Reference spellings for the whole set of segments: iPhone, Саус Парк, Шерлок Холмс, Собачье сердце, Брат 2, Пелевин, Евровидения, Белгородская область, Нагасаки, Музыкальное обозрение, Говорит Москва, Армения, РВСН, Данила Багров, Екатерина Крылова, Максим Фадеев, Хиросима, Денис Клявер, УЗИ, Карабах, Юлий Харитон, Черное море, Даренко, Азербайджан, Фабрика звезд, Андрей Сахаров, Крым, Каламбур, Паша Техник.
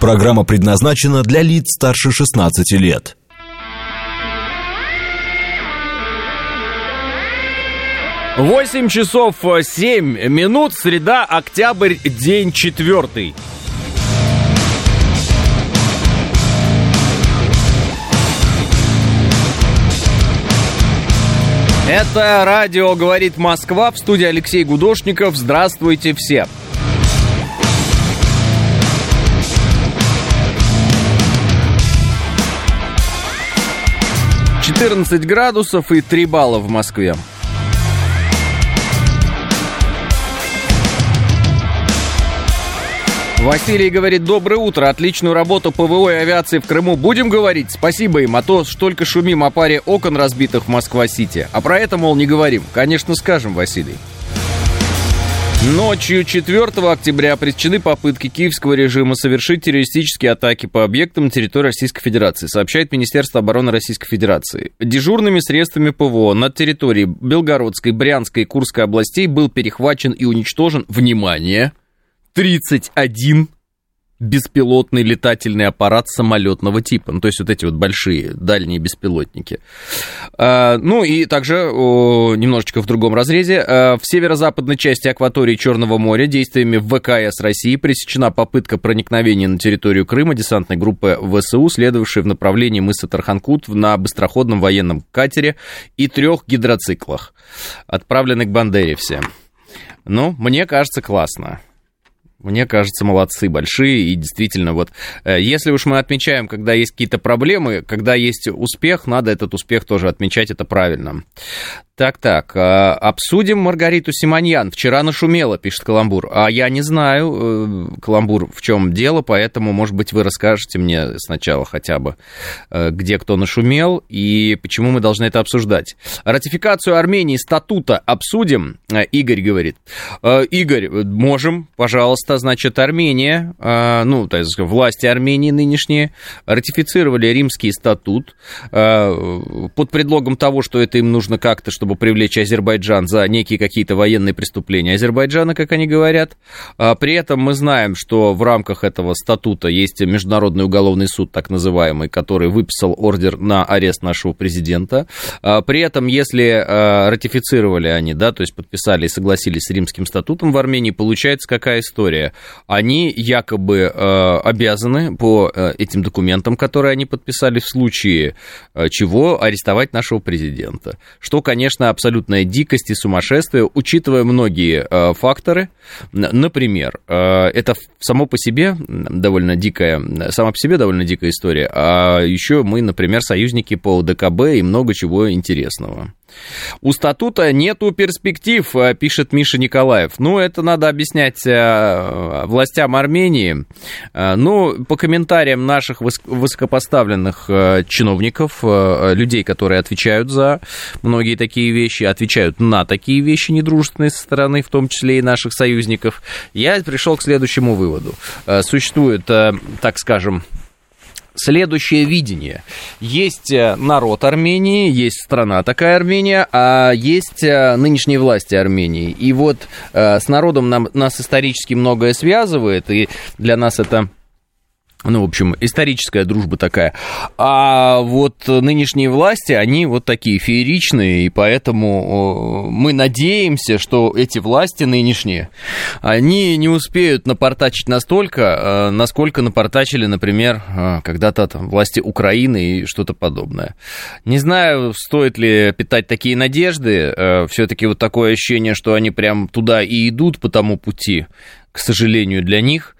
Программа предназначена для лиц старше 16 лет. Восемь часов 7 минут, среда, октябрь, день 4. Это радио «Говорит Москва», в студии Алексей Гудошников. Здравствуйте все. «14 градусов и 3 балла в Москве». Василий говорит: доброе утро, отличную работу ПВО и авиации в Крыму будем говорить? Спасибо им, а то столько шумим о паре окон, разбитых в Москва-Сити. А про это, мол, не говорим. Конечно, скажем, Василий. Ночью 4 октября пресечены попытки киевского режима совершить террористические атаки по объектам на территории Российской Федерации, сообщает Министерство обороны Российской Федерации. Дежурными средствами ПВО над территорией Белгородской, Брянской и Курской областей был перехвачен и уничтожен, внимание, 31 беспилотный летательный аппарат самолетного типа. Ну, то есть вот эти вот большие дальние беспилотники. Ну и также, немножечко в другом разрезе, в северо-западной части акватории Черного моря действиями ВКС России пресечена попытка проникновения на территорию Крыма десантной группы ВСУ, следовавшей в направлении мыса Тарханкут на быстроходном военном катере и 3 гидроциклах, отправленных к Бандере все. Ну, мне кажется, классно. Мне кажется, молодцы большие, и действительно, вот, если уж мы отмечаем, когда есть какие-то проблемы, когда есть успех, надо этот успех тоже отмечать, это правильно. Так, обсудим Маргариту Симоньян. Вчера нашумело, пишет Каламбур. А я не знаю, Каламбур, в чем дело, поэтому, может быть, вы расскажете мне сначала хотя бы, где кто нашумел и почему мы должны это обсуждать. Ратификацию Армении статута обсудим, Игорь говорит. Игорь, можем, пожалуйста, значит, Армения, ну, то есть власти Армении нынешние ратифицировали Римский статут под предлогом того, что это им нужно как-то, чтобы привлечь Азербайджан за некие какие-то военные преступления Азербайджана, как они говорят. При этом мы знаем, что в рамках этого статута есть Международный уголовный суд, так называемый, который выписал ордер на арест нашего президента. При этом, если ратифицировали они, да, то есть подписали и согласились с Римским статутом в Армении, получается какая история? Они якобы обязаны по этим документам, которые они подписали, в случае чего арестовать нашего президента. Что, конечно, абсолютная дикость и сумасшествие, учитывая многие факторы. Например, это сама по себе довольно дикая история, а еще мы, например, союзники по ОДКБ и много чего интересного. У статута нету перспектив, пишет Миша Николаев. Ну, это надо объяснять властям Армении. Ну, по комментариям наших высокопоставленных чиновников, людей, которые отвечают за многие такие вещи, отвечают на такие вещи недружественные со стороны, в том числе и наших союзников, я пришел к следующему выводу. Существует, так скажем, следующее видение. Есть народ Армении, есть страна такая Армения, а есть нынешние власти Армении. И вот с народом нас исторически многое связывает, и для нас это... Ну, в общем, историческая дружба такая. А вот нынешние власти, они вот такие фееричные, и поэтому мы надеемся, что эти власти нынешние, они не успеют напортачить настолько, насколько напортачили, например, когда-то там власти Украины и что-то подобное. Не знаю, стоит ли питать такие надежды. Все-таки вот такое ощущение, что они прям туда и идут по тому пути, к сожалению, для них.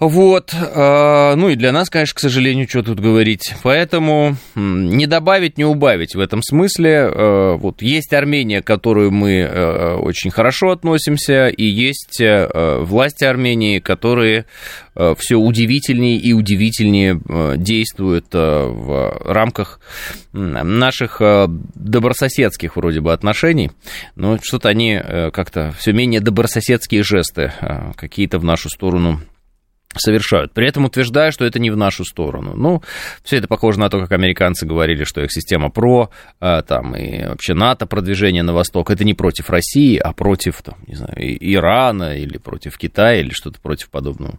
Вот, ну и для нас, конечно, к сожалению, что тут говорить. Поэтому не добавить, не убавить в этом смысле. Вот есть Армения, к которой мы очень хорошо относимся, и есть власти Армении, которые все удивительнее и удивительнее действуют в рамках наших добрососедских вроде бы отношений. Но что-то они как-то все менее добрососедские жесты какие-то в нашу сторону совершают, при этом утверждая, что это не в нашу сторону. Ну, все это похоже на то, как американцы говорили, что их система ПРО, там, и вообще НАТО, продвижение на восток, это не против России, а против, там, не знаю, Ирана или против Китая или что-то против подобного.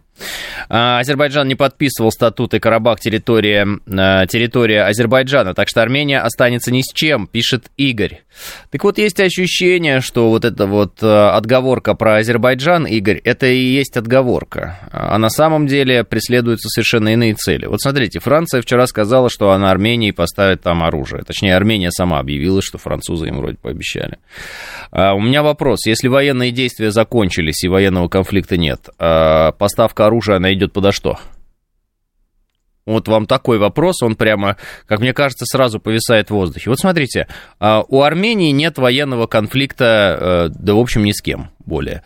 Азербайджан не подписывал статут, и Карабах — территория Азербайджана, так что Армения останется ни с чем, пишет Игорь. Так вот, есть ощущение, что вот эта вот отговорка про Азербайджан, Игорь, это и есть отговорка. А на самом деле преследуются совершенно иные цели. Вот смотрите, Франция вчера сказала, что она Армении поставит там оружие. Точнее, Армения сама объявила, что французы им вроде пообещали. У меня вопрос. Если военные действия закончились и военного конфликта нет, поставка оружия, она идет подо что? Вот вам такой вопрос, он прямо, как мне кажется, сразу повисает в воздухе. Вот смотрите, у Армении нет военного конфликта, да, в общем, ни с кем более.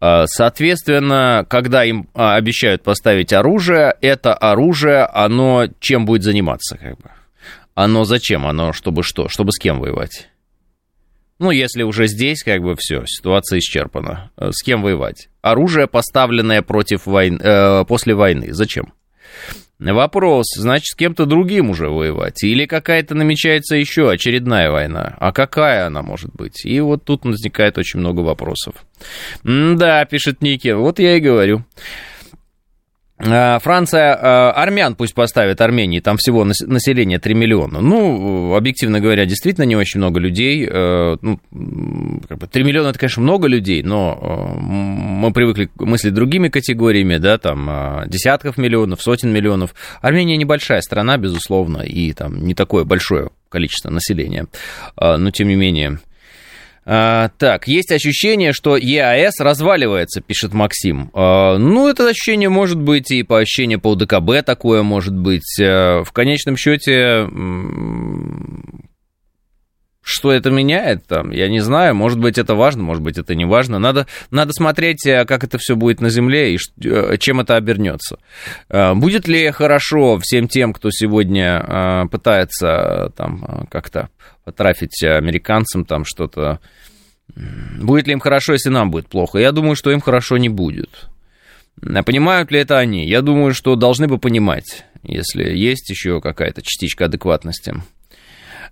Соответственно, когда им обещают поставить оружие, это оружие, оно чем будет заниматься, как бы? Оно зачем? Оно чтобы что? Чтобы с кем воевать? Ну, если уже здесь, как бы, все, ситуация исчерпана. С кем воевать? Оружие, поставленное против войны, после войны. Зачем? Вопрос, значит, с кем-то другим уже воевать. Или какая-то намечается еще очередная война. А какая она может быть? И вот тут возникает очень много вопросов. Да, пишет Ники, вот я и говорю. Франция армян пусть поставит Армении, там всего население 3 миллиона. Ну, объективно говоря, действительно не очень много людей. Ну, как бы 3 миллиона это, конечно, много людей, но мы привыкли мыслить другими категориями, да, там десятков миллионов, сотен миллионов. Армения небольшая страна, безусловно, и там не такое большое количество населения, но тем не менее... Так, есть ощущение, что ЕАЭС разваливается, пишет Максим. Ну, это ощущение может быть, и по ощущению по УДКБ такое может быть. В конечном счете, что это меняет, там, я не знаю. Может быть, это важно, может быть, это не важно. Надо смотреть, как это все будет на земле и чем это обернется. Будет ли хорошо всем тем, кто сегодня пытается там как-то потрафить американцам там что-то. Будет ли им хорошо, если нам будет плохо? Я думаю, что им хорошо не будет. Понимают ли это они? Я думаю, что должны бы понимать, если есть еще какая-то частичка адекватности.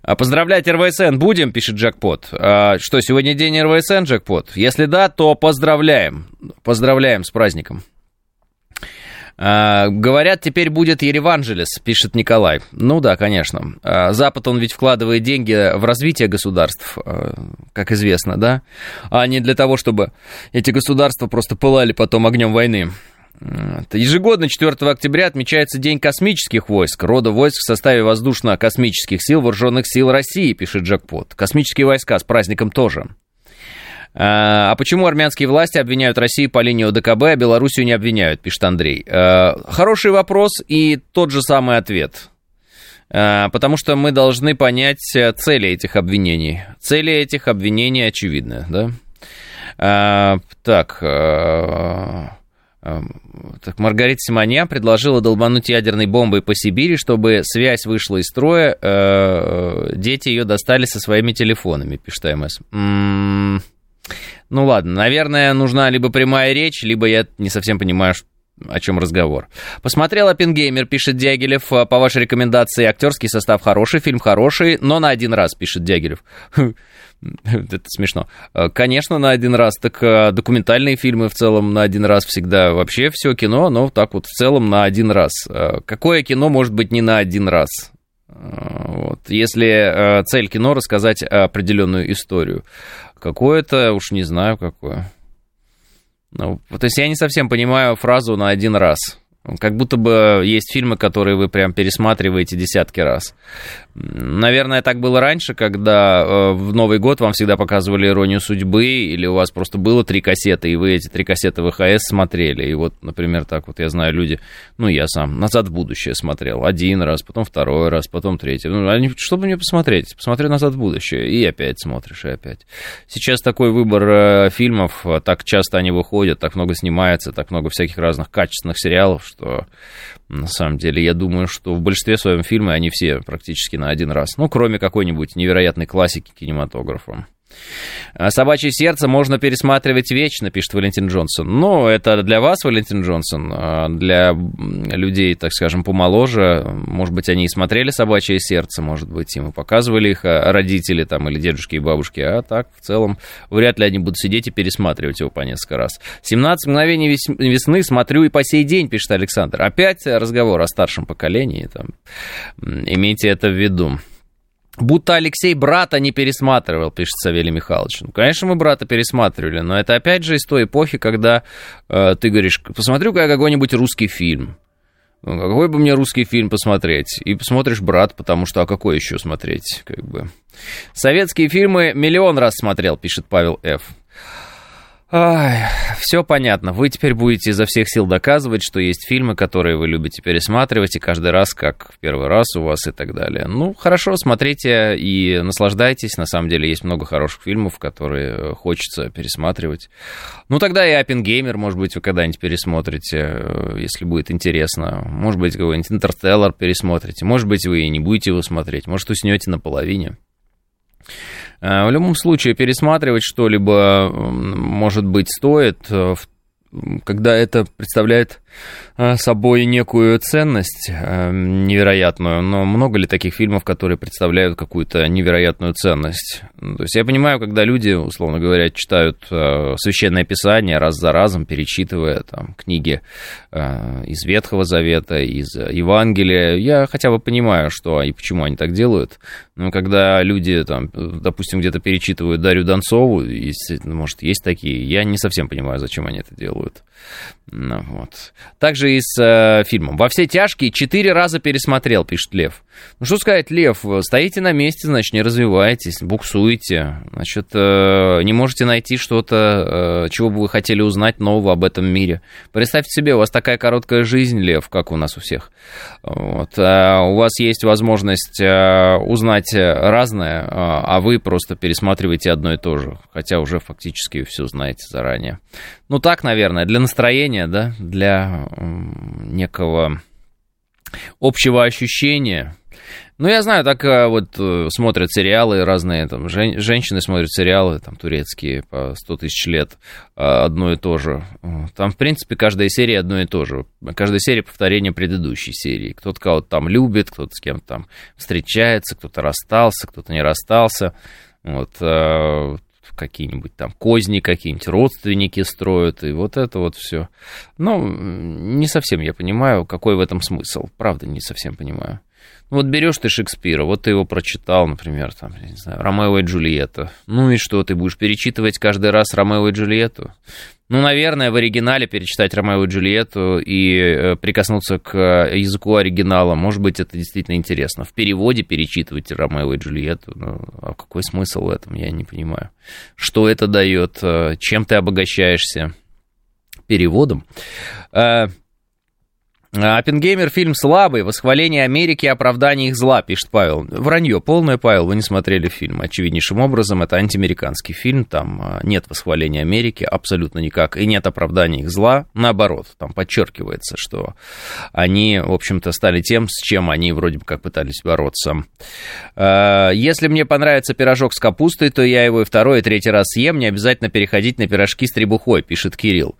Поздравлять РВСН будем, пишет Джекпот. Что, сегодня день РВСН, Джекпот? Если да, то поздравляем. Поздравляем с праздником. Говорят, теперь будет Ереванжелес, пишет Николай. Ну да, конечно. Запад, он ведь вкладывает деньги в развитие государств, как известно, да? А не для того, чтобы эти государства просто пылали потом огнем войны. Ежегодно 4 октября отмечается День космических войск, рода войск в составе воздушно-космических сил Вооруженных сил России, пишет Джекпот. Космические войска с праздником тоже. А почему армянские власти обвиняют Россию по линии ОДКБ, а Белоруссию не обвиняют, пишет Андрей. Хороший вопрос и тот же самый ответ. Потому что мы должны понять цели этих обвинений. Цели этих обвинений очевидны, да? Так, Маргарита Симоньян предложила долбануть ядерной бомбой по Сибири, чтобы связь вышла из строя, дети ее достали со своими телефонами, пишет АМС. Ну ладно, наверное, нужна либо прямая речь, либо я не совсем понимаю, о чем разговор. Посмотрел «Оппенгеймер», пишет Дягилев. По вашей рекомендации, актерский состав хороший, фильм хороший, но на один раз, пишет Дягилев. Это смешно. Конечно, на один раз. Так документальные фильмы в целом на один раз всегда. Вообще все кино, но так вот в целом на один раз. Какое кино может быть не на один раз? Вот. Если цель кино — рассказать определенную историю. Какое-то, уж не знаю, какое. Ну, то есть я не совсем понимаю фразу «на один раз». Как будто бы есть фильмы, которые вы прям пересматриваете десятки раз. Наверное, так было раньше, когда в Новый год вам всегда показывали «Иронию судьбы», или у вас просто было 3 кассеты, и вы эти 3 кассеты ВХС смотрели. И вот, например, так вот я знаю, люди, ну, я сам «Назад в будущее» смотрел 1 раз, потом 2 раз, потом 3. Ну, чтобы мне посмотреть? Посмотрю «Назад в будущее», и опять смотришь, и опять. Сейчас такой выбор фильмов, так часто они выходят, так много снимается, так много всяких разных качественных сериалов, что на самом деле я думаю, что в большинстве своем фильмы они все практически на один раз. Ну, кроме какой-нибудь невероятной классики кинематографа. «Собачье сердце» можно пересматривать вечно, пишет Валентин Джонсон. Ну, это для вас, Валентин Джонсон, для людей, так скажем, помоложе. Может быть, они и смотрели «Собачье сердце», может быть, им и показывали их родители там, или дедушки и бабушки. А так, в целом, вряд ли они будут сидеть и пересматривать его по несколько раз. «17 мгновений весны» смотрю и по сей день, пишет Александр. Опять разговор о старшем поколении. Там. Имейте это в виду. Будто Алексей брата не пересматривал, пишет Савелий Михайлович. Ну, конечно, мы брата пересматривали, но это опять же из той эпохи, когда ты говоришь, посмотрю-ка я какой-нибудь русский фильм. Ну, какой бы мне русский фильм посмотреть? И посмотришь «Брат», потому что, а какой еще смотреть? Как бы. Советские фильмы миллион раз смотрел, пишет Павел Ф. Ай, все понятно. Вы теперь будете изо всех сил доказывать, что есть фильмы, которые вы любите пересматривать, и каждый раз, как в первый раз у вас и так далее. Ну, хорошо, смотрите и наслаждайтесь. На самом деле, есть много хороших фильмов, которые хочется пересматривать. Ну, тогда и «Оппенгеймер», может быть, вы когда-нибудь пересмотрите, если будет интересно. Может быть, какой-нибудь «Интерстеллар» пересмотрите. Может быть, вы и не будете его смотреть. Может, уснете наполовине. В любом случае, пересматривать что-либо, может быть, стоит, когда это представляет собой некую ценность невероятную. Но много ли таких фильмов, которые представляют какую-то невероятную ценность? То есть я понимаю, когда люди, условно говоря, читают Священное Писание раз за разом, перечитывая там, книги из Ветхого Завета, из Евангелия, я хотя бы понимаю, что и почему они так делают. Но когда люди, там, допустим, где-то перечитывают Дарью Донцову, может, есть такие, я не совсем понимаю, зачем они это делают. Ну, вот. Также и с фильмом. «Во все тяжкие» 4 раза пересмотрел, пишет Лев. Ну, что сказать, Лев, стоите на месте, значит, не развиваетесь, буксуете, значит, не можете найти что-то, чего бы вы хотели узнать нового об этом мире. Представьте себе, у вас такая короткая жизнь, Лев, как у нас у всех. Вот. У вас есть возможность узнать разное, а вы просто пересматриваете одно и то же, хотя уже фактически все знаете заранее. Ну, так, наверное, для настроения, да, для некого общего ощущения. Ну, я знаю, так вот смотрят сериалы разные, там, женщины смотрят сериалы, там, турецкие, по 100 тысяч лет, одно и то же. Там, в принципе, каждая серия одно и то же. Каждая серия повторение предыдущей серии. Кто-то кого-то там любит, кто-то с кем-то там встречается, кто-то расстался, кто-то не расстался. Вот, какие-нибудь там козни, какие-нибудь родственники строят, и вот это вот все. Ну, не совсем я понимаю, какой в этом смысл. Правда, не совсем понимаю. Ну, вот берешь ты Шекспира, вот ты его прочитал, например, там, я не знаю, «Ромео и Джульетта». Ну и что, ты будешь перечитывать каждый раз «Ромео и Джульетту»? Ну, наверное, в оригинале перечитать «Ромео и Джульетту» и прикоснуться к языку оригинала, может быть, это действительно интересно. В переводе перечитывать «Ромео и Джульетту», ну, а какой смысл в этом, я не понимаю. Что это дает, чем ты обогащаешься переводом? «Оппенгеймер» фильм слабый, восхваление Америки и оправдание их зла, пишет Павел. Вранье полное, Павел, вы не смотрели фильм. Очевиднейшим образом, это антиамериканский фильм, там нет восхваления Америки абсолютно никак, и нет оправдания их зла, наоборот, там подчеркивается, что они, в общем-то, стали тем, с чем они вроде бы как пытались бороться. «Если мне понравится пирожок с капустой, то я его и второй, и третий раз съем, не обязательно переходить на пирожки с требухой», пишет Кирилл.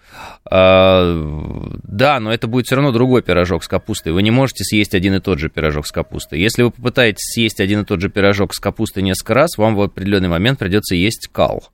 Да, но это будет все равно другой пирожок с капустой. Вы не можете съесть один и тот же пирожок с капустой. Если вы попытаетесь съесть один и тот же пирожок с капустой несколько раз, вам в определенный момент придется есть кал.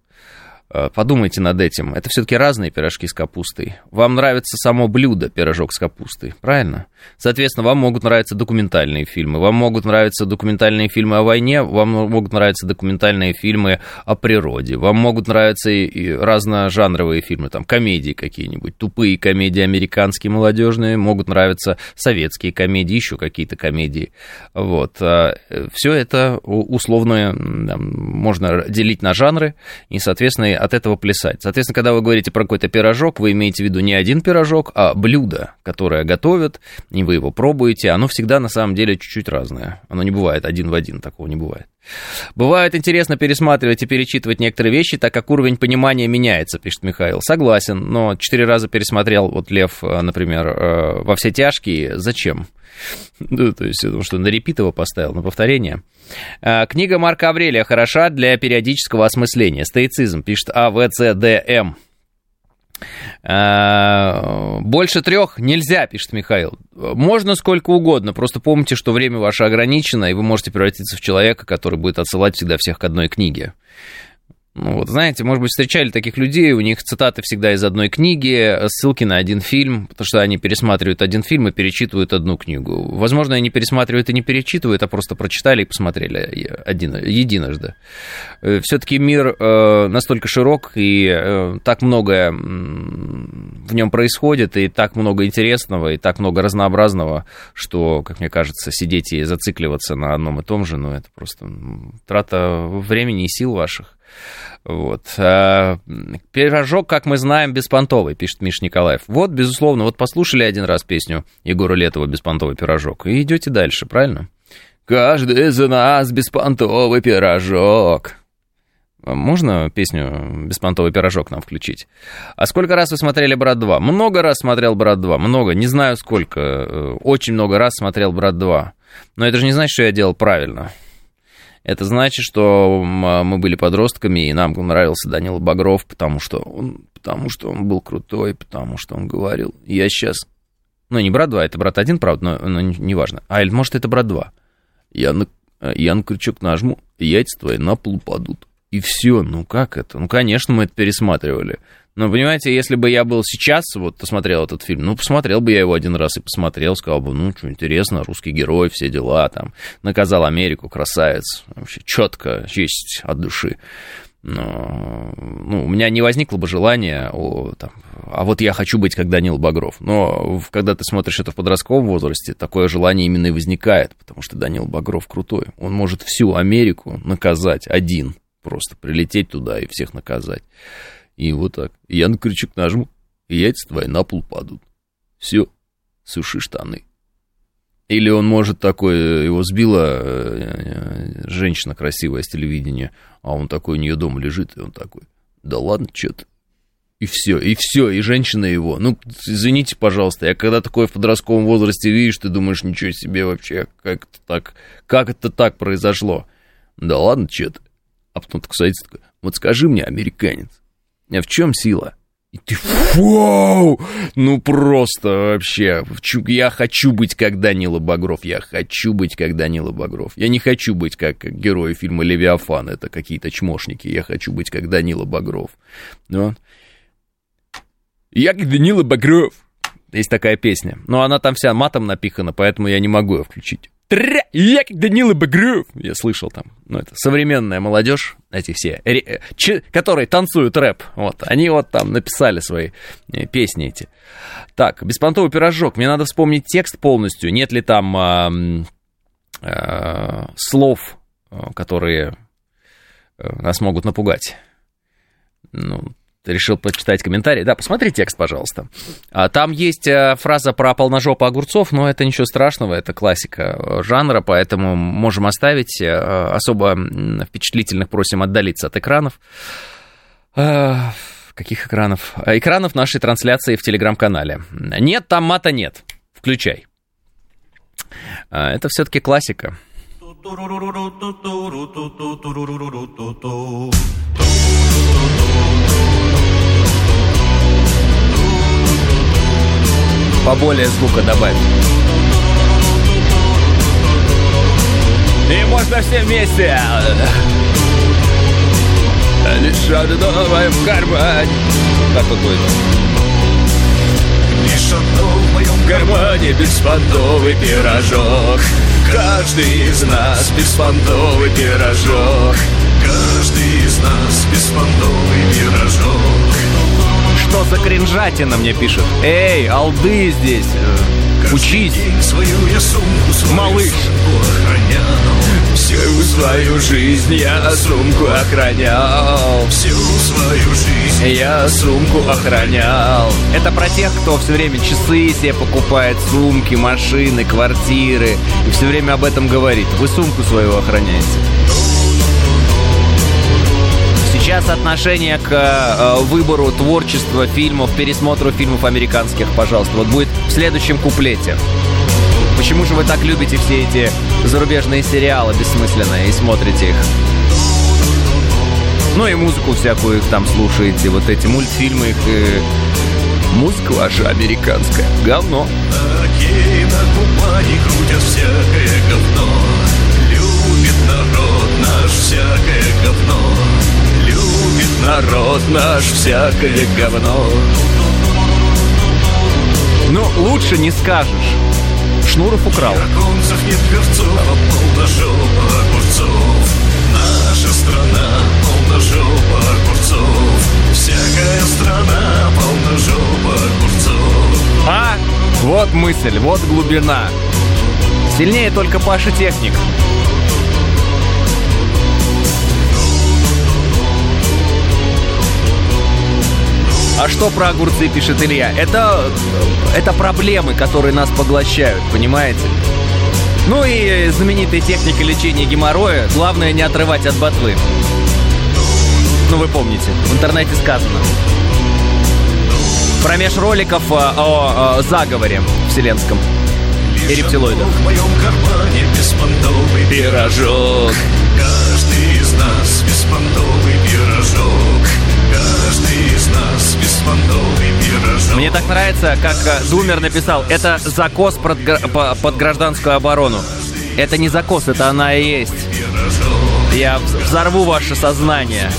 Подумайте над этим. Это все-таки разные пирожки с капустой. Вам нравится само блюдо пирожок с капустой, правильно? Соответственно, вам могут нравиться документальные фильмы. Вам могут нравиться документальные фильмы о войне. Вам могут нравиться документальные фильмы о природе. Вам могут нравиться и разножанровые фильмы, там, комедии какие-нибудь. Тупые комедии американские, молодежные. Могут нравиться советские комедии, еще какие-то комедии. Вот. Все это условно можно делить на жанры. И, соответственно, от этого плясать. Соответственно, когда вы говорите про какой-то пирожок, вы имеете в виду не один пирожок, а блюдо, которое готовят, и вы его пробуете. Оно всегда, на самом деле, чуть-чуть разное. Оно не бывает один в один, такого не бывает. «Бывает интересно пересматривать и перечитывать некоторые вещи, так как уровень понимания меняется», пишет Михаил. Согласен, но 4 раза пересмотрел, вот Лев, например, «Во все тяжкие». Зачем? Ну, то есть, потому что на репит его поставил, на повторение. Книга Марка Аврелия хороша для периодического осмысления. Стоицизм, пишет АВЦДМ. Больше 3 нельзя, пишет Михаил. Можно сколько угодно, просто помните, что время ваше ограничено, и вы можете превратиться в человека, который будет отсылать всегда всех к одной книге. Ну вот, знаете, может быть, встречали таких людей, у них цитаты всегда из одной книги, ссылки на один фильм, потому что они пересматривают один фильм и перечитывают одну книгу. Возможно, они пересматривают и не перечитывают, а просто прочитали и посмотрели единожды. Все-таки мир настолько широк, и так многое в нем происходит, и так много интересного, и так много разнообразного, что, как мне кажется, сидеть и зацикливаться на одном и том же, ну, это просто трата времени и сил ваших. Вот. Пирожок, как мы знаем, беспонтовый, пишет Миша Николаев. Вот, безусловно, вот послушали один раз песню Егора Летова «Беспонтовый пирожок» и идете дальше, правильно? Каждый из нас беспонтовый пирожок. Можно песню «Беспонтовый пирожок» нам включить? А сколько раз вы смотрели «Брат 2»? Много раз смотрел «Брат 2», много, не знаю сколько, очень много раз смотрел «Брат 2». Но это же не значит, что я делал правильно. Это значит, что мы были подростками, и нам нравился Данила Багров, потому что он был крутой, потому что он говорил. Я сейчас... Ну, не «Брат 2», это «Брат 1», правда, но неважно. А, или, может, это «Брат 2». Я на крючок нажму, яйца твои на пол падут. И все, ну как это? Ну, конечно, мы это пересматривали. Но, понимаете, если бы я был сейчас, вот, смотрел этот фильм, ну, посмотрел бы я его один раз и посмотрел, сказал бы, ну, что интересно, русский герой, все дела, там, наказал Америку, красавец, вообще четко, честь от души. Но, ну, у меня не возникло бы желания, вот я хочу быть как Данил Багров. Но когда ты смотришь это в подростковом возрасте, такое желание именно и возникает, потому что Данил Багров крутой, он может всю Америку наказать один, просто прилететь туда и всех наказать. И вот так. Я на крючок нажму, и яйца твои на пол падут. Все, суши штаны. Или он может такой, его сбила женщина красивая с телевидения, а он такой, у нее дома лежит, и он такой, да ладно, что ты. И все, и женщина его. Ну, извините, пожалуйста, я когда такое в подростковом возрасте видишь, ты думаешь, ничего себе вообще, как это так произошло? Да ладно, что ты. А потом так садится такой, вот скажи мне, американец, а в чем сила? И ты, вау, ну просто вообще, я хочу быть как Данила Багров, я не хочу быть как герои фильма «Левиафан», это какие-то чмошники, я хочу быть как Данила Багров. Но... Я как Данила Багров. Есть такая песня, но она там вся матом напихана, поэтому я не могу ее включить. Я как Данила Багров. Я слышал там, это современная молодежь, эти все, которые танцуют рэп, они там написали свои песни эти. Так, «Беспонтовый пирожок», мне надо вспомнить текст полностью, нет ли там слов, которые нас могут напугать. Ну, решил почитать комментарии. Да, посмотри текст, пожалуйста. Там есть фраза про полножопы огурцов, но это ничего страшного, это классика жанра, поэтому можем оставить. Особо впечатлительных просим отдалиться от экранов. Каких экранов? Экранов нашей трансляции в Телеграм-канале. Нет, там мата нет. Включай. Это все-таки классика. Поболее звука добавить. И можно все вместе. Лишь одно в кармане. Так вот будет. Лишь одно в моем кармане. Беспонтовый пирожок. Каждый из нас беспонтовый пирожок. Каждый из нас беспонтовый пирожок. Что за кринжатина, мне пишет. Эй, алды здесь, учись. Свою малыш. Всю свою жизнь я сумку охранял. Это про тех, кто все время часы себе покупает, сумки, машины, квартиры. И все время об этом говорит. Вы сумку свою охраняете. Сейчас отношение к выбору творчества фильмов, пересмотру фильмов американских, пожалуйста. Вот будет в следующем куплете. Почему же вы так любите все эти зарубежные сериалы бессмысленные и смотрите их? Ну и музыку всякую их там слушаете, вот эти мультфильмы их. Музыка ваша американская. Говно. Аки на Кубани крутят всякое говно. Любит народ наш всякое говно. Любит народ наш всякое говно. Ну, лучше не скажешь. Шнуров украл. Драконцев нет перцов, а полножопа огурцов. Наша страна полножопа огурцов. Всякая страна полножопа огурцов. А, вот мысль, вот глубина. Сильнее только Паша Техник. А что про огурцы пишет Илья? Это проблемы, которые нас поглощают, понимаете? Ну и знаменитая техника лечения геморроя. Главное не отрывать от ботвы. Ну вы помните, в интернете сказано. Промеж роликов о заговоре вселенском и рептилоидах. В моем кармане беспонтовый пирожок. Каждый из нас беспонтовый пирожок. Каждый из нас беспонтовый пирожок. Мне так нравится, как Думер написал, это закос под гражданскую оборону. Это не закос, это она и есть. Я взорву ваше сознание,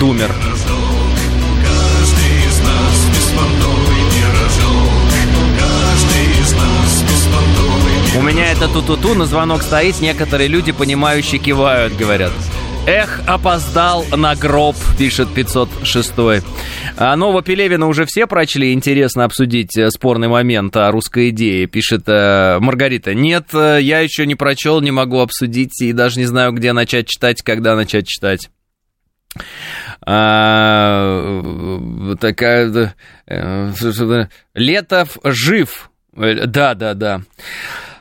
Думер. Каждый из нас беспонтовый пирожок. Каждый из нас беспонтовый пирожок. У меня это ту-ту-ту, на звонок стоит, некоторые люди, понимающие, кивают, говорят. Эх, опоздал на гроб, пишет 506. Нового Пелевина уже все прочли. Интересно обсудить спорный момент о русской идее, пишет Маргарита. Нет, я еще не прочел, не могу обсудить и даже не знаю, где начать читать, когда начать читать. Такая... Летов жив. Да.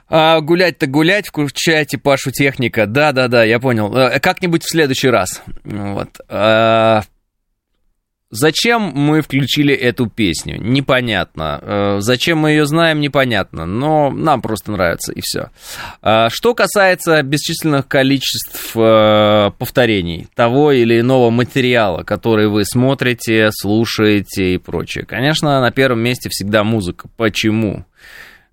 А гулять-то гулять, включайте Пашу Техника. Да, я понял. Как-нибудь в следующий раз. Вот. Зачем мы включили эту песню? Непонятно. Зачем мы ее знаем? Непонятно. Но нам просто нравится, и все. Что касается бесчисленных количеств повторений того или иного материала, который вы смотрите, слушаете и прочее. Конечно, на первом месте всегда музыка. Почему?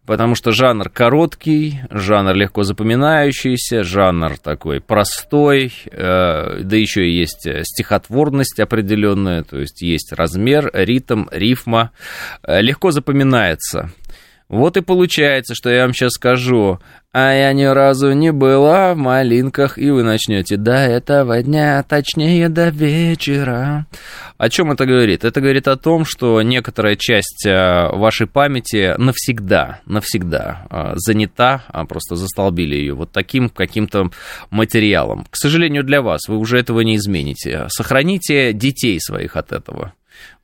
Потому что жанр короткий, жанр легко запоминающийся, жанр такой простой, да еще и есть стихотворность определенная, то есть есть размер, ритм, рифма, легко запоминается. Вот и получается, что я вам сейчас скажу, а я ни разу не была в малинках, и вы начнете до этого дня, точнее до вечера. О чем это говорит? Это говорит о том, что некоторая часть вашей памяти навсегда занята, просто застолбили ее вот таким каким-то материалом. К сожалению для вас, вы уже этого не измените. Сохраните детей своих от этого,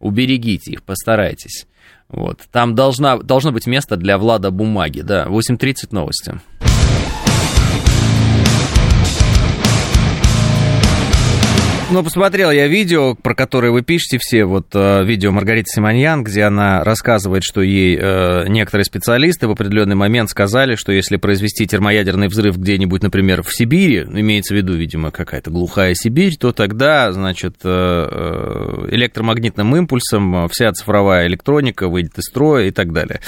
уберегите их, постарайтесь. Вот. Там должно быть место для Влада Бумаги. Да, 8:30 новости. Ну, посмотрел я видео, про которое вы пишете все, вот видео Маргариты Симоньян, где она рассказывает, что ей некоторые специалисты в определенный момент сказали, что если произвести термоядерный взрыв где-нибудь, например, в Сибири, имеется в виду, видимо, какая-то глухая Сибирь, то тогда, значит, электромагнитным импульсом вся цифровая электроника выйдет из строя и так далее.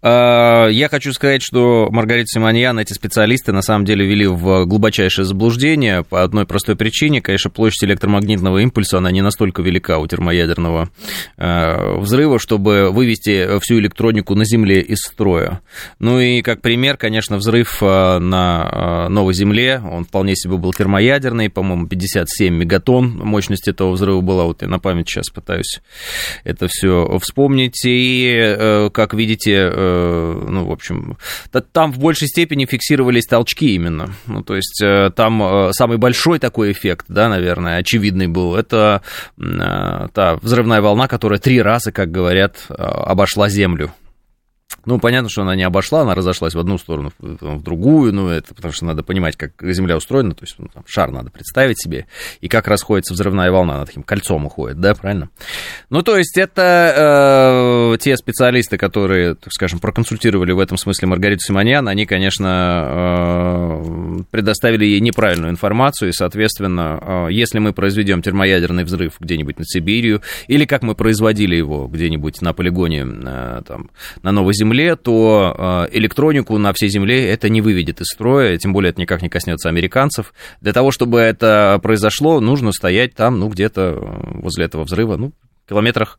Я хочу сказать, что Маргарита Симоньян, эти специалисты, на самом деле, ввели в глубочайшее заблуждение по одной простой причине, конечно, площадь электромагнитного импульса, она не настолько велика у термоядерного взрыва, чтобы вывести всю электронику на Земле из строя. Ну и как пример, конечно, взрыв на Новой Земле, он вполне себе был термоядерный, по-моему, 57 мегатонн мощность этого взрыва была, вот я на память сейчас пытаюсь это все вспомнить, и, как видите, ну, в общем, там в большей степени фиксировались толчки именно, ну, то есть там самый большой такой эффект, да, наверное, очевидный был, это та взрывная волна, которая 3 раза, как говорят, обошла Землю. Ну, понятно, что она не обошла, она разошлась в одну сторону, в другую, но это потому что надо понимать, как Земля устроена, то есть ну, там, шар надо представить себе, и как расходится взрывная волна, она таким кольцом уходит, да, правильно? Ну, то есть это те специалисты, которые, так скажем, проконсультировали в этом смысле Маргариту Симоньян, они, конечно, предоставили ей неправильную информацию, и, соответственно, если мы произведем термоядерный взрыв где-нибудь над Сибирью, или как мы производили его где-нибудь на полигоне там, на Новой Земле, то электронику на всей Земле это не выведет из строя, тем более это никак не коснется американцев. Для того, чтобы это произошло, нужно стоять там, ну, где-то возле этого взрыва, ну, километрах,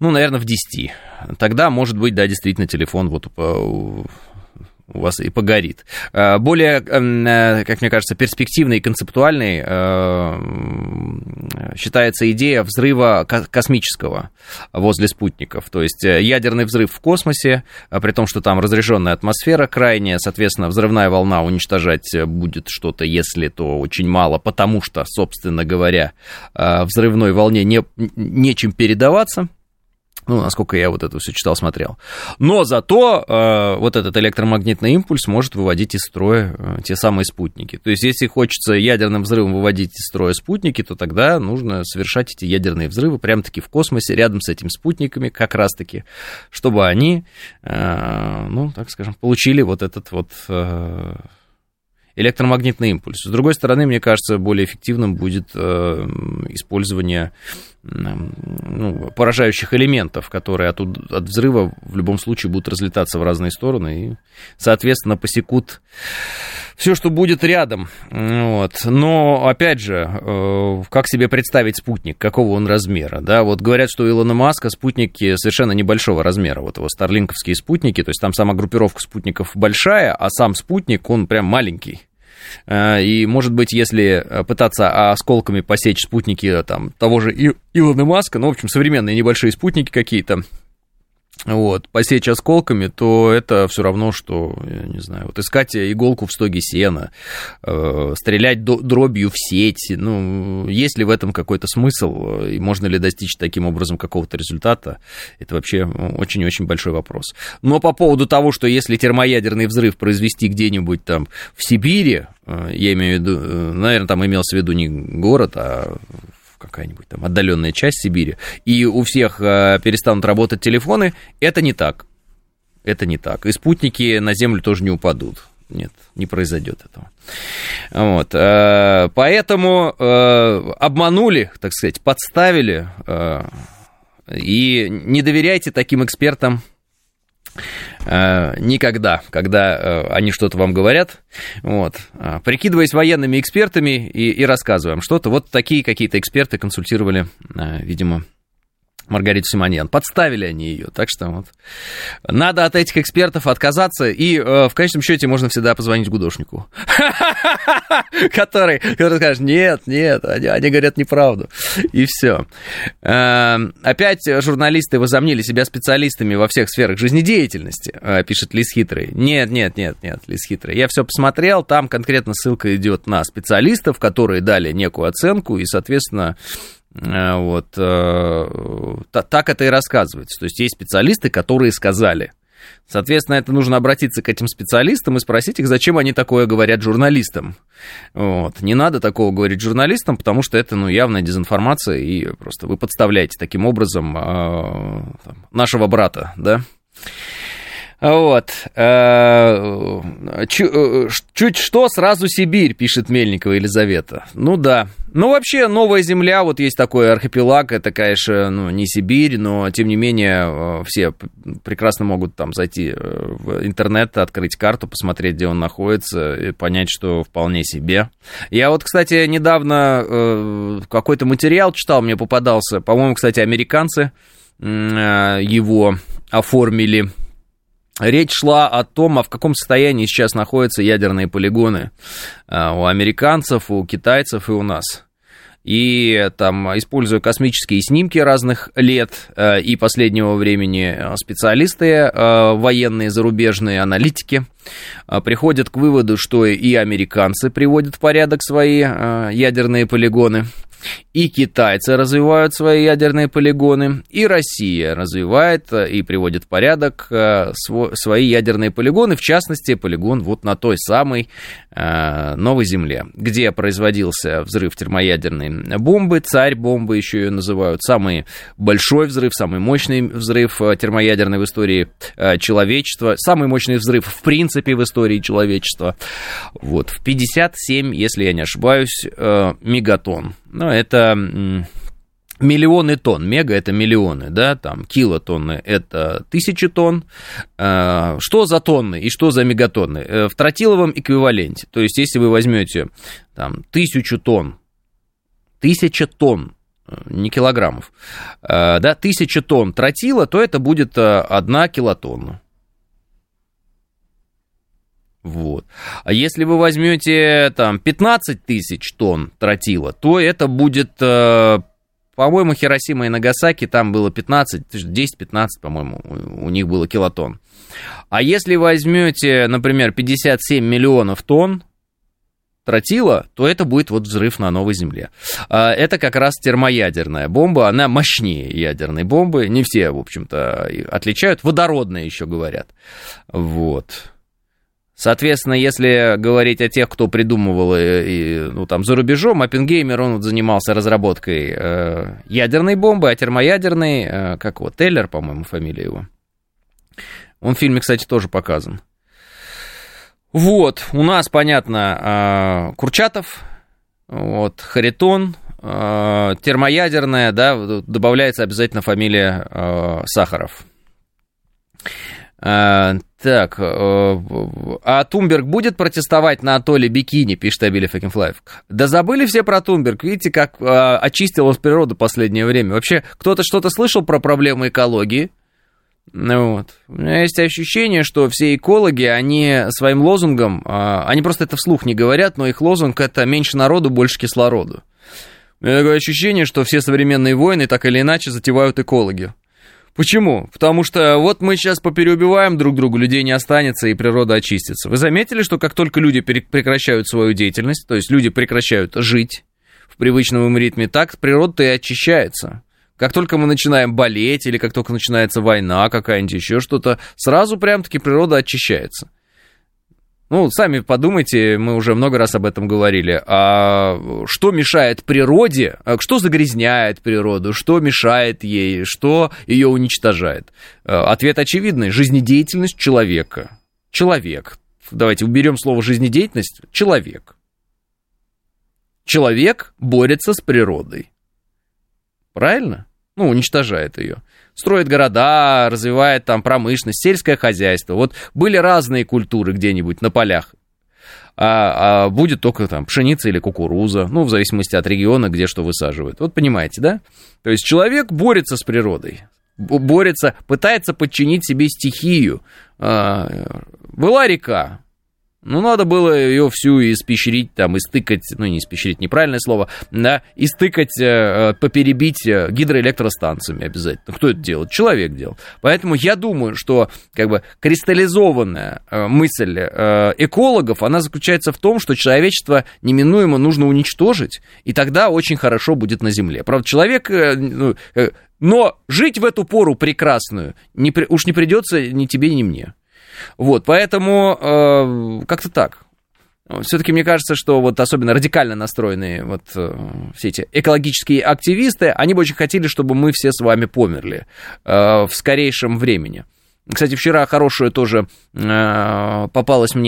ну, наверное, в 10. Тогда, может быть, да, действительно, телефон вот у вас и погорит. Более, как мне кажется, перспективной и концептуальной считается идея взрыва космического возле спутников. То есть ядерный взрыв в космосе, при том, что там разряженная атмосфера крайняя, соответственно, взрывная волна уничтожать будет что-то, если то очень мало, потому что, собственно говоря, взрывной волне нечем передаваться. Ну, насколько я вот это все читал, смотрел. Но зато вот этот электромагнитный импульс может выводить из строя те самые спутники. То есть, если хочется ядерным взрывом выводить из строя спутники, то тогда нужно совершать эти ядерные взрывы прямо-таки в космосе, рядом с этими спутниками, как раз-таки, чтобы они, ну, так скажем, получили вот этот вот... электромагнитный импульс. С другой стороны, мне кажется, более эффективным будет использование ну, поражающих элементов, которые от взрыва в любом случае будут разлетаться в разные стороны и, соответственно, посекут все, что будет рядом. Вот. Но, опять же, как себе представить спутник, какого он размера? Да? Вот говорят, что у Илона Маска спутники совершенно небольшого размера. Вот его старлинковские спутники, то есть там сама группировка спутников большая, а сам спутник, он прям маленький. И, может быть, если пытаться осколками посечь спутники там, того же Илона Маска, ну, в общем, современные небольшие спутники какие-то, вот, посечь осколками, то это все равно, что, я не знаю, вот искать иголку в стоге сена, стрелять дробью в сеть, ну, есть ли в этом какой-то смысл, и можно ли достичь таким образом какого-то результата, это вообще очень-очень большой вопрос. Но по поводу того, что если термоядерный взрыв произвести где-нибудь там в Сибири, я имею в виду, наверное, там имелся в виду не город, а... какая-нибудь там отдаленная часть Сибири, и у всех перестанут работать телефоны, это не так. Это не так. И спутники на Землю тоже не упадут. Нет, не произойдет этого. Вот. Поэтому обманули, так сказать, подставили, и не доверяйте таким экспертам никогда, когда они что-то вам говорят, вот, прикидываясь военными экспертами и рассказываем что-то, вот такие какие-то эксперты консультировали, видимо, Маргариту Симоньян, подставили они ее, так что вот, надо от этих экспертов отказаться, и в конечном счете можно всегда позвонить Гудошнику, который скажет, нет, они говорят неправду, и все. Опять журналисты возомнили себя специалистами во всех сферах жизнедеятельности, пишет Лис Хитрый. Нет, Лис Хитрый, я все посмотрел, там конкретно ссылка идет на специалистов, которые дали некую оценку, и, соответственно, вот, так это и рассказывается. То есть есть специалисты, которые сказали. Соответственно, это нужно обратиться к этим специалистам и спросить их, зачем они такое говорят журналистам. Вот. Не надо такого говорить журналистам, потому что это ну, явная дезинформация, и просто вы подставляете таким образом там, нашего брата, да? Вот. Чуть что, сразу Сибирь, пишет Мельникова Елизавета. Ну да. Ну вообще, Новая Земля, вот есть такой архипелаг, это, конечно, ну, не Сибирь, но, тем не менее, все прекрасно могут там зайти в интернет, открыть карту, посмотреть, где он находится, и понять, что вполне себе. Я вот, кстати, недавно какой-то материал читал, мне попадался, по-моему, кстати, американцы его оформили. Речь шла о том, а в каком состоянии сейчас находятся ядерные полигоны у американцев, у китайцев и у нас. И там, используя космические снимки разных лет и последнего времени, специалисты военные, зарубежные, аналитики – приходят к выводу, что и американцы приводят в порядок свои ядерные полигоны, и китайцы развивают свои ядерные полигоны, и Россия развивает и приводит в порядок свои ядерные полигоны, в частности, полигон вот на той самой Новой Земле, где производился взрыв термоядерной бомбы, царь бомбы еще ее называют, самый большой взрыв, самый мощный взрыв термоядерный в истории человечества, самый мощный взрыв в принципе в истории человечества, вот, в 57, если я не ошибаюсь, мегатонн. Ну, это миллионы тонн, мега – это миллионы, да, там, килотонны – это тысячи тонн. Что за тонны и что за мегатонны? В тротиловом эквиваленте, то есть, если вы возьмете там 1000 тонн, не килограммов, да, 1000 тонн тротила, то это будет 1 килотонна. Вот. А если вы возьмете там 15 тысяч тонн тротила, то это будет, по-моему, Хиросима и Нагасаки, там было 10-15, по-моему, у них было килотонн. А если возьмете, например, 57 миллионов тонн тротила, то это будет вот взрыв на Новой Земле. Это как раз термоядерная бомба, она мощнее ядерной бомбы, не все, в общем-то, отличают, водородная еще говорят, вот. Соответственно, если говорить о тех, кто придумывал ну, там, за рубежом, Оппенгеймер, он вот занимался разработкой ядерной бомбы, а термоядерной, как его, Теллер, по-моему, фамилия его. Он в фильме, кстати, тоже показан. Вот, у нас, понятно, Курчатов, вот, Харитон, термоядерная, да, добавляется обязательно фамилия Сахаров. Так, а Тунберг будет протестовать на атолле Бикини, пишет Абиль Факинфлаев. Да забыли все про Тунберг, видите, как очистилась природа в последнее время. Вообще, кто-то что-то слышал про проблемы экологии? Вот. У меня есть ощущение, что все экологи, они своим лозунгом, они просто это вслух не говорят, но их лозунг это «меньше народу, больше кислороду». У меня такое ощущение, что все современные войны так или иначе затевают экологи. Почему? Потому что вот мы сейчас попереубиваем друг друга, людей не останется и природа очистится. Вы заметили, что как только люди прекращают свою деятельность, то есть люди прекращают жить в привычном им ритме, так природа-то и очищается. Как только мы начинаем болеть или как только начинается война какая-нибудь, еще что-то, сразу прям-таки природа очищается. Ну, сами подумайте, мы уже много раз об этом говорили. А что мешает природе, что загрязняет природу, что мешает ей, что ее уничтожает? Ответ очевидный. Жизнедеятельность человека. Человек. Давайте уберем слово жизнедеятельность. Человек. Человек борется с природой. Правильно? Ну, уничтожает ее. Строит города, развивает там промышленность, сельское хозяйство. Вот были разные культуры где-нибудь на полях. А будет только там пшеница или кукуруза. Ну, в зависимости от региона, где что высаживают. Вот понимаете, да? То есть человек борется с природой. Борется, пытается подчинить себе стихию. Была река. Ну, надо было ее всю испещрить, там, истыкать, ну, не испещрить, неправильное слово, да, истыкать, поперебить гидроэлектростанциями обязательно. Кто это делает? Человек делал. Поэтому я думаю, что, как бы, кристаллизованная мысль экологов, она заключается в том, что человечество неминуемо нужно уничтожить, и тогда очень хорошо будет на Земле. Правда, человек... но жить в эту пору прекрасную уж не придется ни тебе, ни мне. Вот, поэтому как-то так. Все-таки мне кажется, что вот особенно радикально настроенные вот все эти экологические активисты, они бы очень хотели, чтобы мы все с вами померли в скорейшем времени. Кстати, вчера хорошую тоже попался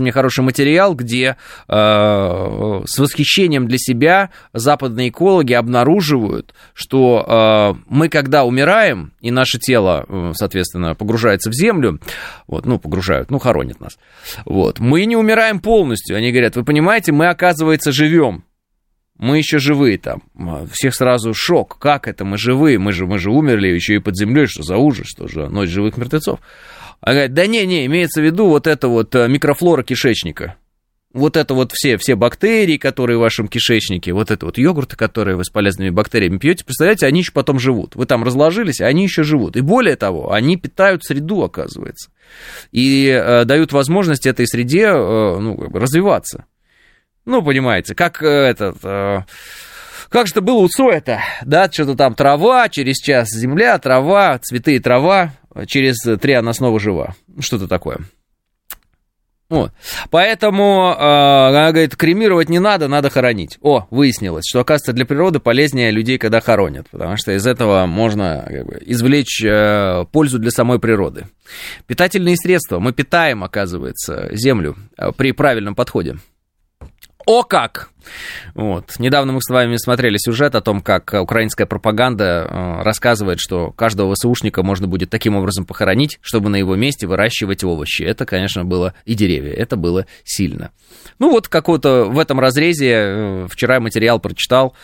мне хороший материал, где с восхищением для себя западные экологи обнаруживают, что мы, когда умираем, и наше тело, соответственно, погружается в землю, вот, ну, погружают, ну, хоронят нас, вот, мы не умираем полностью. Они говорят, вы понимаете, мы, оказывается, живем. Мы еще живые там. Всех сразу шок. Как это? Мы живые. Мы же умерли еще и под землей. Что за ужас? Что же? Ночь живых мертвецов. А говорят, да не, имеется в виду вот эта вот микрофлора кишечника. вот это вот все бактерии, которые в вашем кишечнике, вот это вот йогурты, которые вы с полезными бактериями пьете, представляете, они еще потом живут. Вы там разложились, а они еще живут. И более того, они питают среду, оказывается. И дают возможность этой среде развиваться. Ну, понимаете, как как же это было у Цоя-то? Да, что-то там трава, через час земля, трава, цветы и трава, через 3 она снова жива. Что-то такое. Вот. Поэтому, она говорит, кремировать не надо, надо хоронить. О, выяснилось, что, оказывается, для природы полезнее людей, когда хоронят, потому что из этого можно извлечь пользу для самой природы. Питательные средства. Мы питаем, оказывается, землю при правильном подходе. О как! Вот. Недавно мы с вами смотрели сюжет о том, как украинская пропаганда рассказывает, что каждого ВСУшника можно будет таким образом похоронить, чтобы на его месте выращивать овощи. Это, конечно, было и деревья. Это было сильно. Ну вот какой-то в этом разрезе вчера материал прочитал,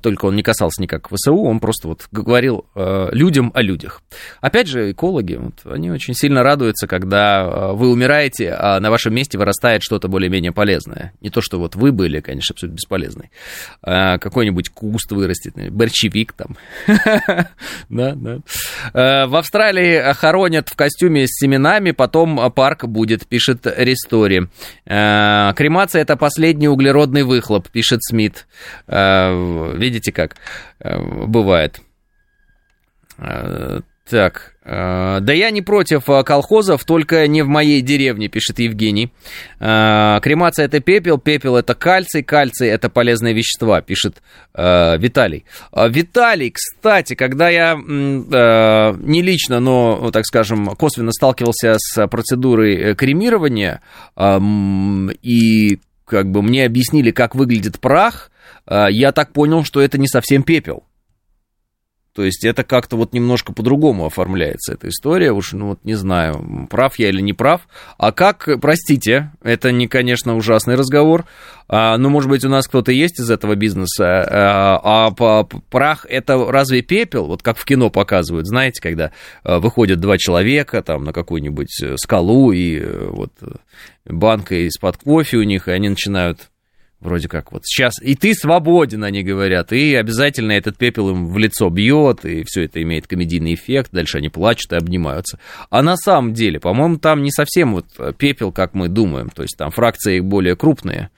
только он не касался никак ВСУ, он просто вот говорил людям о людях. Опять же, экологи, вот, они очень сильно радуются, когда вы умираете, а на вашем месте вырастает что-то более-менее полезное. Не то, что вот вы были, конечно, абсолютно бесполезный. Какой-нибудь куст вырастет, борщевик там. Да. В Австралии хоронят в костюме с семенами, потом парк будет, пишет Рестори. Кремация — это последний углеродный выхлоп, пишет Смит. Видите, как бывает. Так, да я не против колхозов, только не в моей деревне, пишет Евгений. Кремация — это пепел, пепел — это кальций, кальций — это полезные вещества, пишет Виталий. Виталий, кстати, когда я не лично, но, так скажем, косвенно сталкивался с процедурой кремирования, и как бы мне объяснили, как выглядит прах, я так понял, что это не совсем пепел. То есть это как-то вот немножко по-другому оформляется, эта история. Уж, не знаю, прав я или не прав. А как, простите, это не, конечно, ужасный разговор, но, может быть, у нас кто-то есть из этого бизнеса, прах — это разве пепел? Вот как в кино показывают, знаете, когда выходят 2 человека там на какую-нибудь скалу, и вот банка из-под кофе у них, и они начинают... Вроде как вот сейчас, и ты свободен, они говорят, и обязательно этот пепел им в лицо бьет, и все это имеет комедийный эффект, дальше они плачут и обнимаются. А на самом деле, по-моему, там не совсем вот пепел, как мы думаем, то есть там фракции более крупные.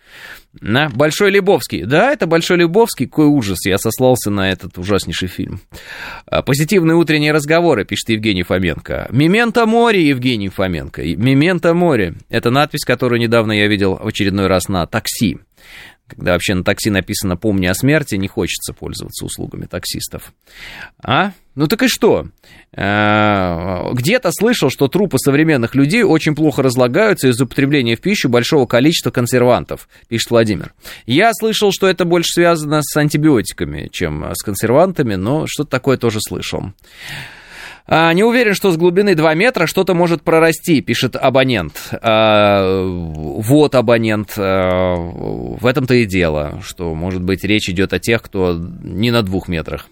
На Большой Лебовский. Да, это Большой Лебовский, какой ужас, я сослался на этот ужаснейший фильм. Позитивные утренние разговоры, пишет Евгений Фоменко. «Мементо море», Евгений Фоменко. «Мементо море» — это надпись, которую недавно я видел в очередной раз на такси. Когда вообще на такси написано «Помни о смерти», не хочется пользоваться услугами таксистов. А? Ну так и что? Где-то слышал, что трупы современных людей очень плохо разлагаются из-за употребления в пищу большого количества консервантов, пишет Владимир. Я слышал, что это больше связано с антибиотиками, чем с консервантами, но что-то такое тоже слышал. Не уверен, что с глубины 2 метра что-то может прорасти, пишет абонент. Вот абонент. В этом-то и дело, что, может быть, речь идет о тех, кто не на 2 метрах.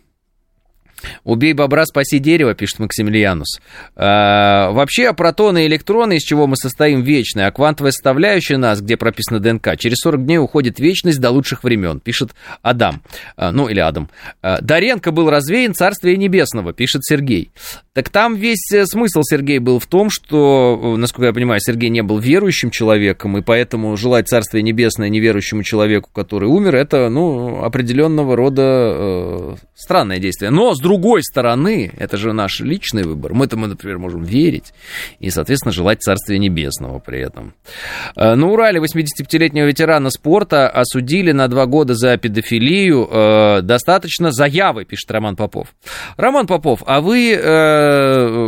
«Убей бобра, спаси дерево», пишет Максимилианус. Вообще, протоны и электроны, из чего мы состоим, вечные, а квантовая составляющая нас, где прописана ДНК, через 40 дней уходит вечность до лучших времен, пишет Адам. Адам. «Даренко был развеян, царствие небесного», пишет Сергей. Так там весь смысл, Сергей, был в том, что, насколько я понимаю, Сергей не был верующим человеком, и поэтому желать царствия небесное неверующему человеку, который умер, это, определенного рода странное действие. Но, с другой стороны, это же наш личный выбор. Мы-то, например, можем верить и, соответственно, желать Царствия Небесного при этом. На Урале 85-летнего ветерана спорта осудили на 2 года за педофилию. Достаточно заявы, пишет Роман Попов. Роман Попов, а вы,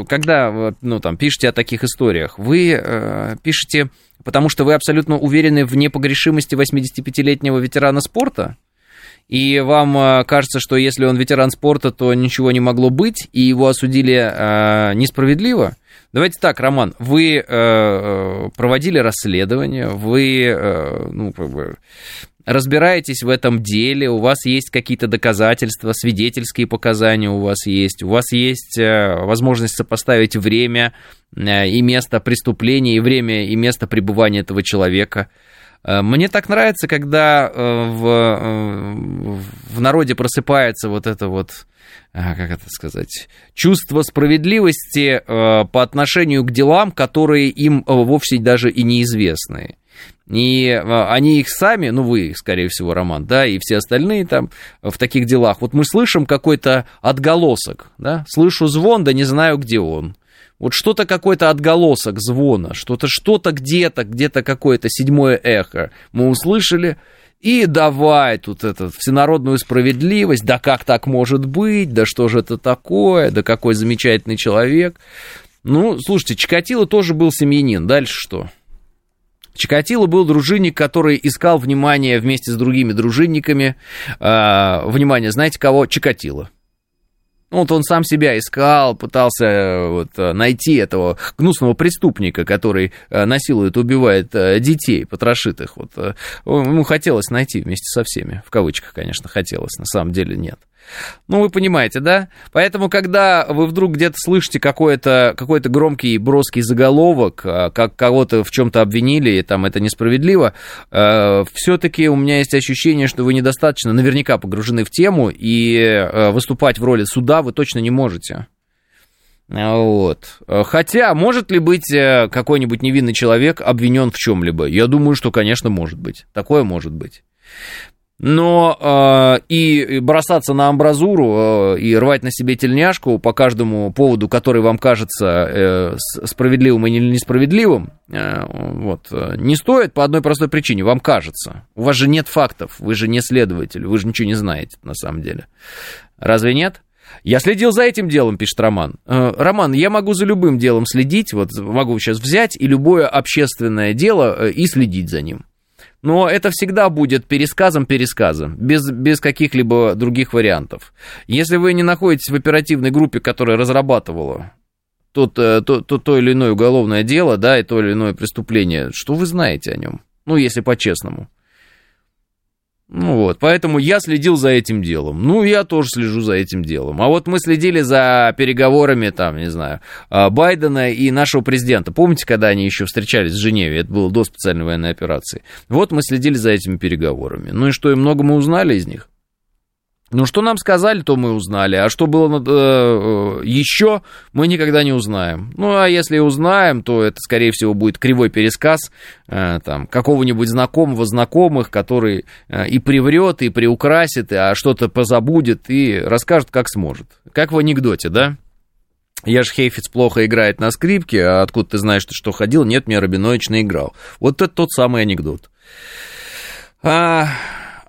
когда пишете о таких историях, вы пишете, потому что вы абсолютно уверены в непогрешимости 85-летнего ветерана спорта? И вам кажется, что если он ветеран спорта, то ничего не могло быть, и его осудили несправедливо? Давайте так, Роман, вы проводили расследование, вы разбираетесь в этом деле, у вас есть какие-то доказательства, свидетельские показания у вас есть возможность сопоставить время и место преступления, и время и место пребывания этого человека. Мне так нравится, когда в народе просыпается вот это вот, как это сказать, чувство справедливости по отношению к делам, которые им вовсе даже и неизвестны. И они их сами, ну вы, скорее всего, Роман, да, и все остальные там в таких делах. Вот мы слышим какой-то отголосок, да, слышу звон, да не знаю, где он. Вот что-то, какой-то отголосок звона, что-то где-то какое-то седьмое эхо мы услышали, и давай тут эту всенародную справедливость, да как так может быть, да что же это такое, да какой замечательный человек. Ну, слушайте, Чикатило тоже был семьянин, дальше что? Чикатило был дружинник, который искал внимание вместе с другими дружинниками. Внимание, знаете кого? Чикатило. Вот он сам себя искал, пытался вот найти этого гнусного преступника, который насилует, убивает детей, потрошит их. Вот. Ему хотелось найти вместе со всеми. В кавычках, конечно, хотелось, на самом деле нет. Ну, вы понимаете, да? Поэтому, когда вы вдруг где-то слышите какой-то громкий броский заголовок, как кого-то в чем-то обвинили, и там это несправедливо, все-таки у меня есть ощущение, что вы недостаточно наверняка погружены в тему, и выступать в роли суда вы точно не можете. Вот. Хотя, может ли быть какой-нибудь невинный человек обвинен в чем-либо? Я думаю, что, конечно, может быть. Такое может быть. Но и бросаться на амбразуру, и рвать на себе тельняшку по каждому поводу, который вам кажется справедливым или несправедливым, вот, не стоит по одной простой причине. Вам кажется. У вас же нет фактов, вы же не следователь, вы же ничего не знаете на самом деле. Разве нет? Я следил за этим делом, пишет Роман. Роман, я могу за любым делом следить, вот могу сейчас взять и любое общественное дело и следить за ним. Но это всегда будет пересказом, без каких-либо других вариантов. Если вы не находитесь в оперативной группе, которая разрабатывала то или иное уголовное дело, да, и то или иное преступление, что вы знаете о нем? Ну, если по-честному. Ну вот, поэтому я следил за этим делом. Ну, я тоже слежу за этим делом. А вот мы следили за переговорами, там, не знаю, Байдена и нашего президента. Помните, когда они еще встречались в Женеве? Это было до специальной военной операции. Вот мы следили за этими переговорами. Ну и что, и много мы узнали из них? Ну, что нам сказали, то мы узнали. А что было еще, мы никогда не узнаем. Ну, а если узнаем, то это, скорее всего, будет кривой пересказ там, какого-нибудь знакомого знакомых, который и приврет, и приукрасит, а что-то позабудет, и расскажет, как сможет. Как в анекдоте, да? Я же Хейфиц плохо играет на скрипке, а откуда ты знаешь, ты что ходил? Нет, мне Рабинович наиграл. Вот это тот самый анекдот.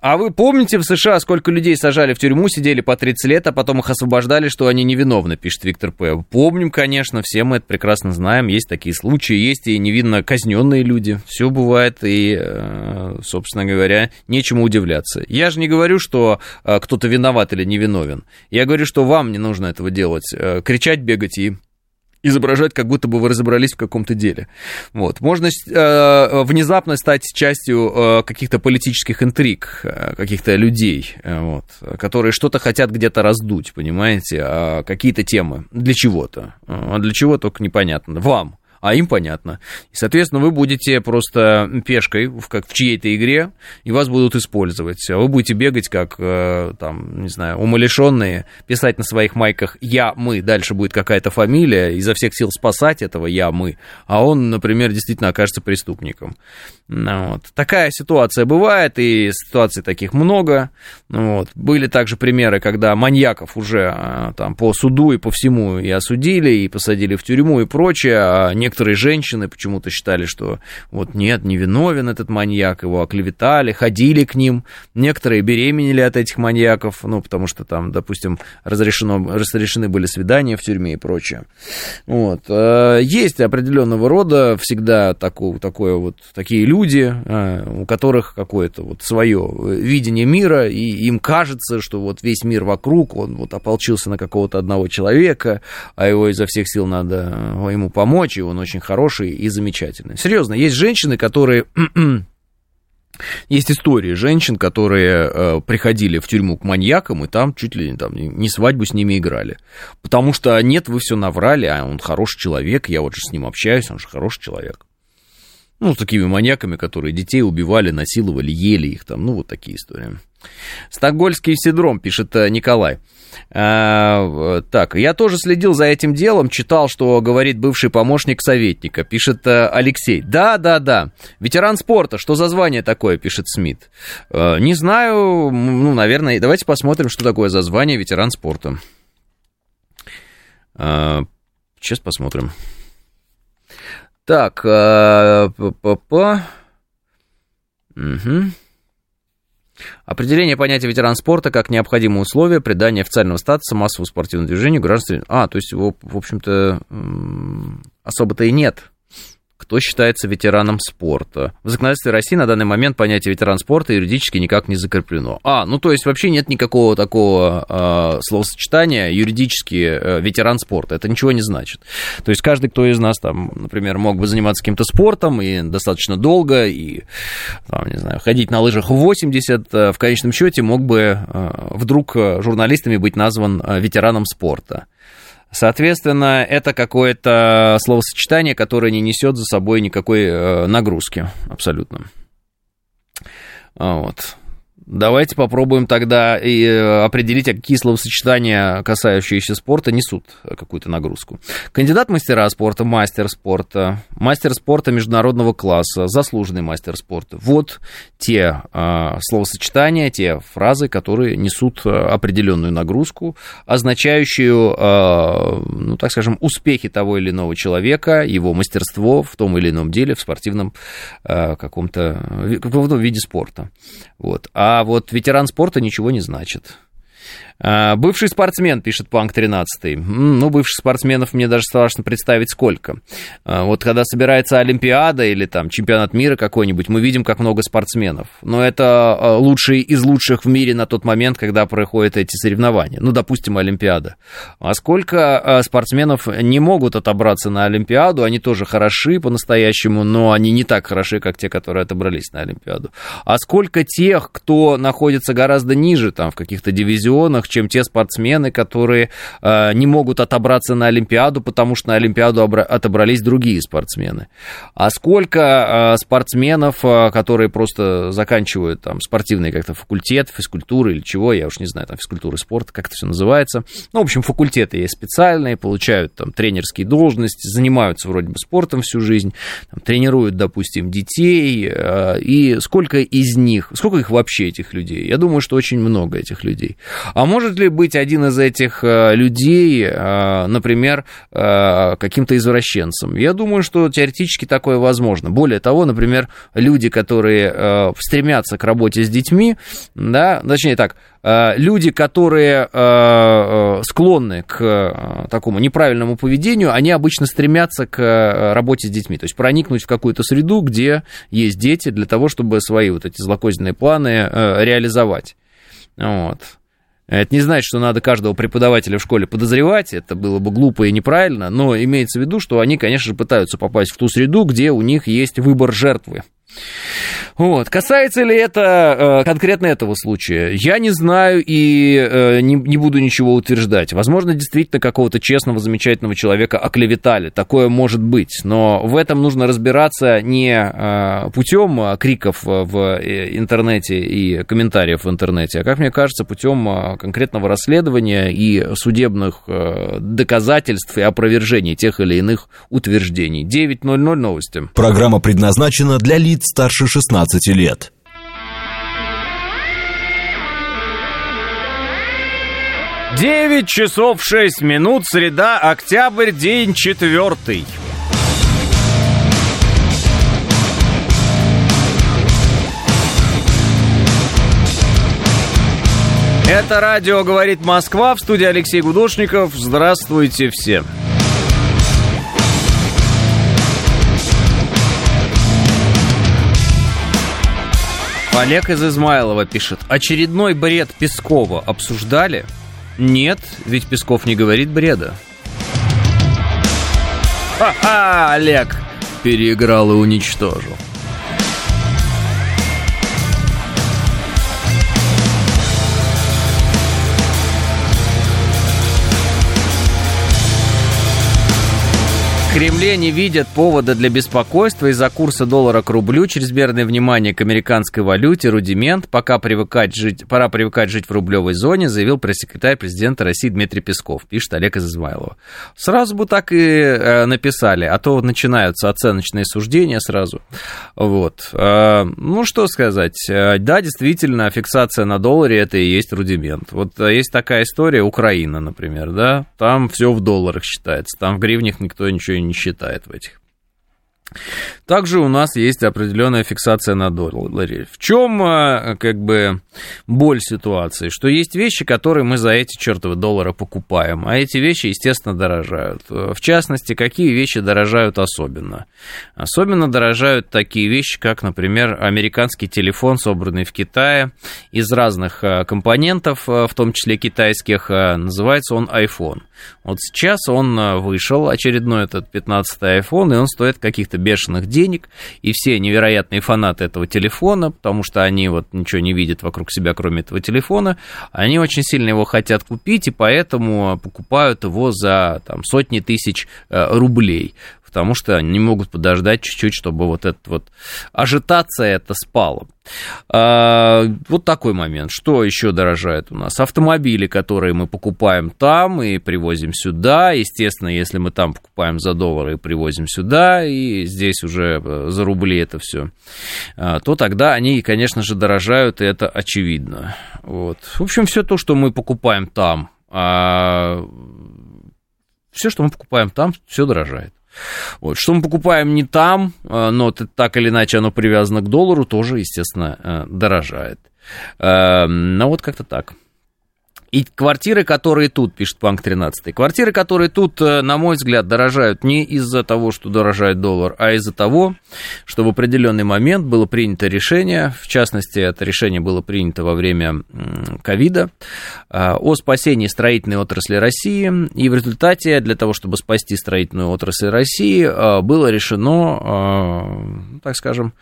А вы помните в США, сколько людей сажали в тюрьму, сидели по 30 лет, а потом их освобождали, что они невиновны, пишет Виктор П. Помним, конечно, все мы это прекрасно знаем, есть такие случаи, есть и невинно казненные люди, все бывает, и, собственно говоря, нечему удивляться. Я же не говорю, что кто-то виноват или невиновен, я говорю, что вам не нужно этого делать, кричать, бегать и... изображать, как будто бы вы разобрались в каком-то деле. Вот. Можно внезапно стать частью каких-то политических интриг, каких-то людей, вот, которые что-то хотят где-то раздуть, понимаете, какие-то темы для чего-то. А для чего только непонятно. Вам, а им понятно. И, соответственно, вы будете просто пешкой в чьей-то игре, и вас будут использовать. Вы будете бегать, как, там, не знаю, умалишенные, писать на своих майках «я», «мы», дальше будет какая-то фамилия, изо всех сил спасать этого «я», «мы», а он, например, действительно окажется преступником. Вот. Такая ситуация бывает, и ситуаций таких много. Вот. Были также примеры, когда маньяков уже там, по суду и по всему и осудили, и посадили в тюрьму и прочее, а некоторые женщины почему-то считали, что вот нет, невиновен этот маньяк, его оклеветали, ходили к ним. Некоторые беременели от этих маньяков, ну, потому что там, допустим, разрешены были свидания в тюрьме и прочее. Вот. Есть определенного рода всегда такие люди, у которых какое-то вот свое видение мира, и им кажется, что вот весь мир вокруг, он вот ополчился на какого-то одного человека, а его изо всех сил надо ему помочь, и он очень хороший и замечательный. Серьезно, есть женщины, которые... Есть истории женщин, которые приходили в тюрьму к маньякам, и там чуть ли там, не свадьбу с ними играли. Потому что нет, вы все наврали, а он хороший человек, я вот же с ним общаюсь, он же хороший человек. Ну, с такими маньяками, которые детей убивали, насиловали, ели их там. Ну, вот такие истории. Стокгольмский синдром, пишет Николай. Так, я тоже следил за этим делом, читал, что говорит бывший помощник советника, пишет Алексей. Да. Ветеран спорта, что за звание такое, пишет Смит. Не знаю, ну, наверное, давайте посмотрим, что такое за звание ветеран спорта. Сейчас посмотрим. Так, Определение понятия ветеран спорта как необходимое условие придания официального статуса массовому спортивному движению гражданству. То есть его, в общем-то, особо-то и нет. Кто считается ветераном спорта? В законодательстве России на данный момент понятие ветеран спорта юридически никак не закреплено. Ну то есть вообще нет никакого такого словосочетания юридически ветеран спорта. Это ничего не значит. То есть каждый, кто из нас, там, например, мог бы заниматься каким-то спортом и достаточно долго, и, там, не знаю, ходить на лыжах в 80, в конечном счете мог бы вдруг журналистами быть назван ветераном спорта. Соответственно, это какое-то словосочетание, которое не несет за собой никакой нагрузки абсолютно. Вот. Давайте попробуем тогда и определить, какие словосочетания, касающиеся спорта, несут какую-то нагрузку. Кандидат мастера спорта, мастер спорта, мастер спорта международного класса, заслуженный мастер спорта. Вот те словосочетания, те фразы, которые несут определенную нагрузку, означающую, ну, так скажем, успехи того или иного человека, его мастерство в том или ином деле, в спортивном каком-то виде спорта. Вот. А вот ветеран спорта ничего не значит. Бывший спортсмен, пишет Панк 13. Ну, бывших спортсменов мне даже страшно представить сколько. Вот когда собирается Олимпиада или там чемпионат мира какой-нибудь, мы видим, как много спортсменов. Но это лучшие из лучших в мире на тот момент, когда проходят эти соревнования. Ну, допустим, Олимпиада. А сколько спортсменов не могут отобраться на Олимпиаду? Они тоже хороши по-настоящему, но они не так хороши, как те, которые отобрались на Олимпиаду. А сколько тех, кто находится гораздо ниже, там, в каких-то дивизионах, чем те спортсмены, которые не могут отобраться на Олимпиаду, потому что на Олимпиаду отобрались другие спортсмены. А сколько спортсменов, которые просто заканчивают там спортивный как-то факультет, физкультуры или чего, я уж не знаю, там физкультуры спорта, как это все называется. Ну, в общем, факультеты есть специальные, получают там тренерские должности, занимаются вроде бы спортом всю жизнь, там, тренируют, допустим, детей. И сколько их вообще, этих людей? Я думаю, что очень много этих людей. А может ли быть один из этих людей, например, каким-то извращенцем? Я думаю, что теоретически такое возможно. Более того, например, люди, которые стремятся к работе с детьми, да, точнее так, люди, которые склонны к такому неправильному поведению, они обычно стремятся к работе с детьми, то есть проникнуть в какую-то среду, где есть дети, для того, чтобы свои вот эти злокозненные планы реализовать. Вот. Это не значит, что надо каждого преподавателя в школе подозревать, это было бы глупо и неправильно, но имеется в виду, что они, конечно же, пытаются попасть в ту среду, где у них есть выбор жертвы. Вот. Касается ли это конкретно этого случая? Я не знаю и не буду ничего утверждать. Возможно, действительно какого-то честного, замечательного человека оклеветали. Такое может быть. Но в этом нужно разбираться не путем криков в интернете и комментариев в интернете, а, как мне кажется, путем конкретного расследования и судебных доказательств и опровержений тех или иных утверждений. 9:00 новости. Программа предназначена для лиц старше 16 лет. Девять часов 6 минут, среда, октябрь, день 4. Это радио «Говорит Москва», в студии Алексей Гудошников. Здравствуйте все. Олег из Измайлова пишет. Очередной бред Пескова обсуждали? Нет, ведь Песков не говорит бреда. Ха-ха, Олег! Переиграл и уничтожил. В Кремле не видят повода для беспокойства из-за курса доллара к рублю, чрезмерное внимание к американской валюте, рудимент, пора привыкать жить в рублевой зоне, заявил пресс-секретарь президента России Дмитрий Песков, пишет Олег из Измайлова. Сразу бы так и написали, а то начинаются оценочные суждения сразу. Вот. Ну, что сказать. Да, действительно, фиксация на долларе – это и есть рудимент. Вот есть такая история, Украина, например, да, там все в долларах считается, там в гривнях никто ничего не считает в этих. Также у нас есть определенная фиксация на долларе. В чем, как бы, боль ситуации? Что есть вещи, которые мы за эти чертовы доллары покупаем, а эти вещи, естественно, дорожают. В частности, какие вещи дорожают особенно? Особенно дорожают такие вещи, как, например, американский телефон, собранный в Китае из разных компонентов, в том числе китайских. Называется он iPhone. Вот сейчас он вышел, очередной этот 15-й iPhone, и он стоит каких-то бешеных денег, и все невероятные фанаты этого телефона, потому что они вот ничего не видят вокруг себя, кроме этого телефона, они очень сильно его хотят купить, и поэтому покупают его за там, сотни тысяч рублей, потому что они не могут подождать чуть-чуть, чтобы вот эта вот ажитация эта спала. Вот такой момент. Что еще дорожает у нас? Автомобили, которые мы покупаем там и привозим сюда. Естественно, если мы там покупаем за доллары и привозим сюда, и здесь уже за рубли это все, то тогда они, конечно же, дорожают, и это очевидно. Вот. В общем, все то, что мы покупаем там, все, что мы покупаем там, все дорожает. Вот. Что мы покупаем не там, но так или иначе оно привязано к доллару, тоже, естественно, дорожает. Но вот как-то так. И квартиры, которые тут, пишет Панк 13, квартиры, которые тут, на мой взгляд, дорожают не из-за того, что дорожает доллар, а из-за того, что в определенный момент было принято решение, в частности, это решение было принято во время ковида, о спасении строительной отрасли России, и в результате для того, чтобы спасти строительную отрасль России, было решено, так скажем,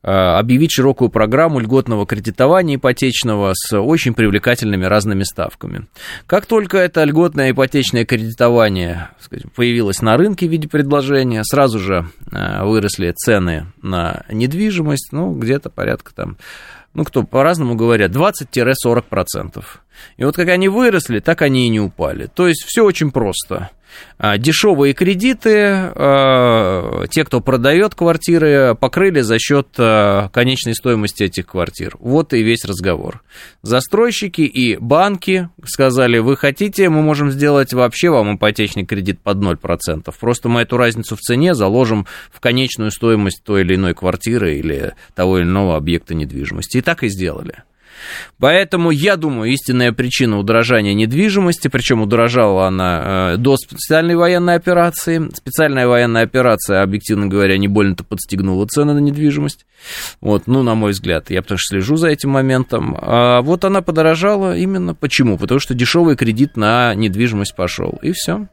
объявить широкую программу льготного кредитования ипотечного с очень привлекательными разными ставками. Как только это льготное ипотечное кредитование, так сказать, появилось на рынке в виде предложения, сразу же выросли цены на недвижимость, ну, где-то порядка там, ну, кто по-разному говорят, 20-40%. И вот как они выросли, так они и не упали. То есть все очень просто. Дешевые кредиты те, кто продает квартиры, покрыли за счет конечной стоимости этих квартир. Вот и весь разговор. Застройщики и банки сказали, вы хотите, мы можем сделать вообще вам ипотечный кредит под 0%. Просто мы эту разницу в цене заложим в конечную стоимость той или иной квартиры или того или иного объекта недвижимости. И так и сделали. Поэтому, я думаю, истинная причина удорожания недвижимости, причем удорожала она до специальной военной операции. Специальная военная операция, объективно говоря, не больно-то подстегнула цены на недвижимость. Вот, ну, на мой взгляд, я потому что слежу за этим моментом. А вот она подорожала именно почему? Потому что дешевый кредит на недвижимость пошел, и все.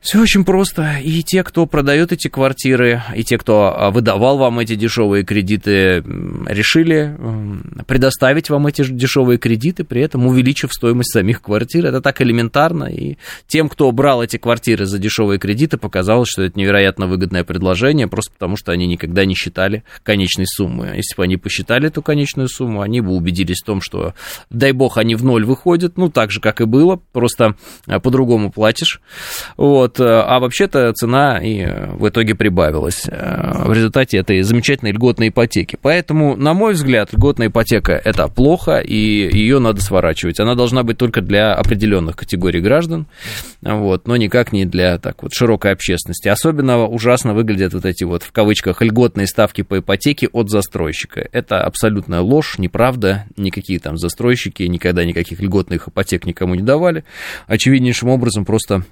Все очень просто. И те, кто продает эти квартиры, и те, кто выдавал вам эти дешевые кредиты, решили предоставить вам эти дешевые кредиты, при этом увеличив стоимость самих квартир. Это так элементарно. И тем, кто брал эти квартиры за дешевые кредиты, показалось, что это невероятно выгодное предложение, просто потому что они никогда не считали конечной суммы. Если бы они посчитали эту конечную сумму, они бы убедились в том, что, дай бог, они в ноль выходят, ну, так же, как и было, просто по-другому платишь. Вот. А вообще-то цена и в итоге прибавилась в результате этой замечательной льготной ипотеки. Поэтому, на мой взгляд, льготная ипотека – это плохо, и ее надо сворачивать. Она должна быть только для определенных категорий граждан, вот, но никак не для так вот широкой общественности. Особенно ужасно выглядят вот эти вот, в кавычках, льготные ставки по ипотеке от застройщика. Это абсолютная ложь, неправда. Никакие там застройщики никогда никаких льготных ипотек никому не давали. Очевиднейшим образом просто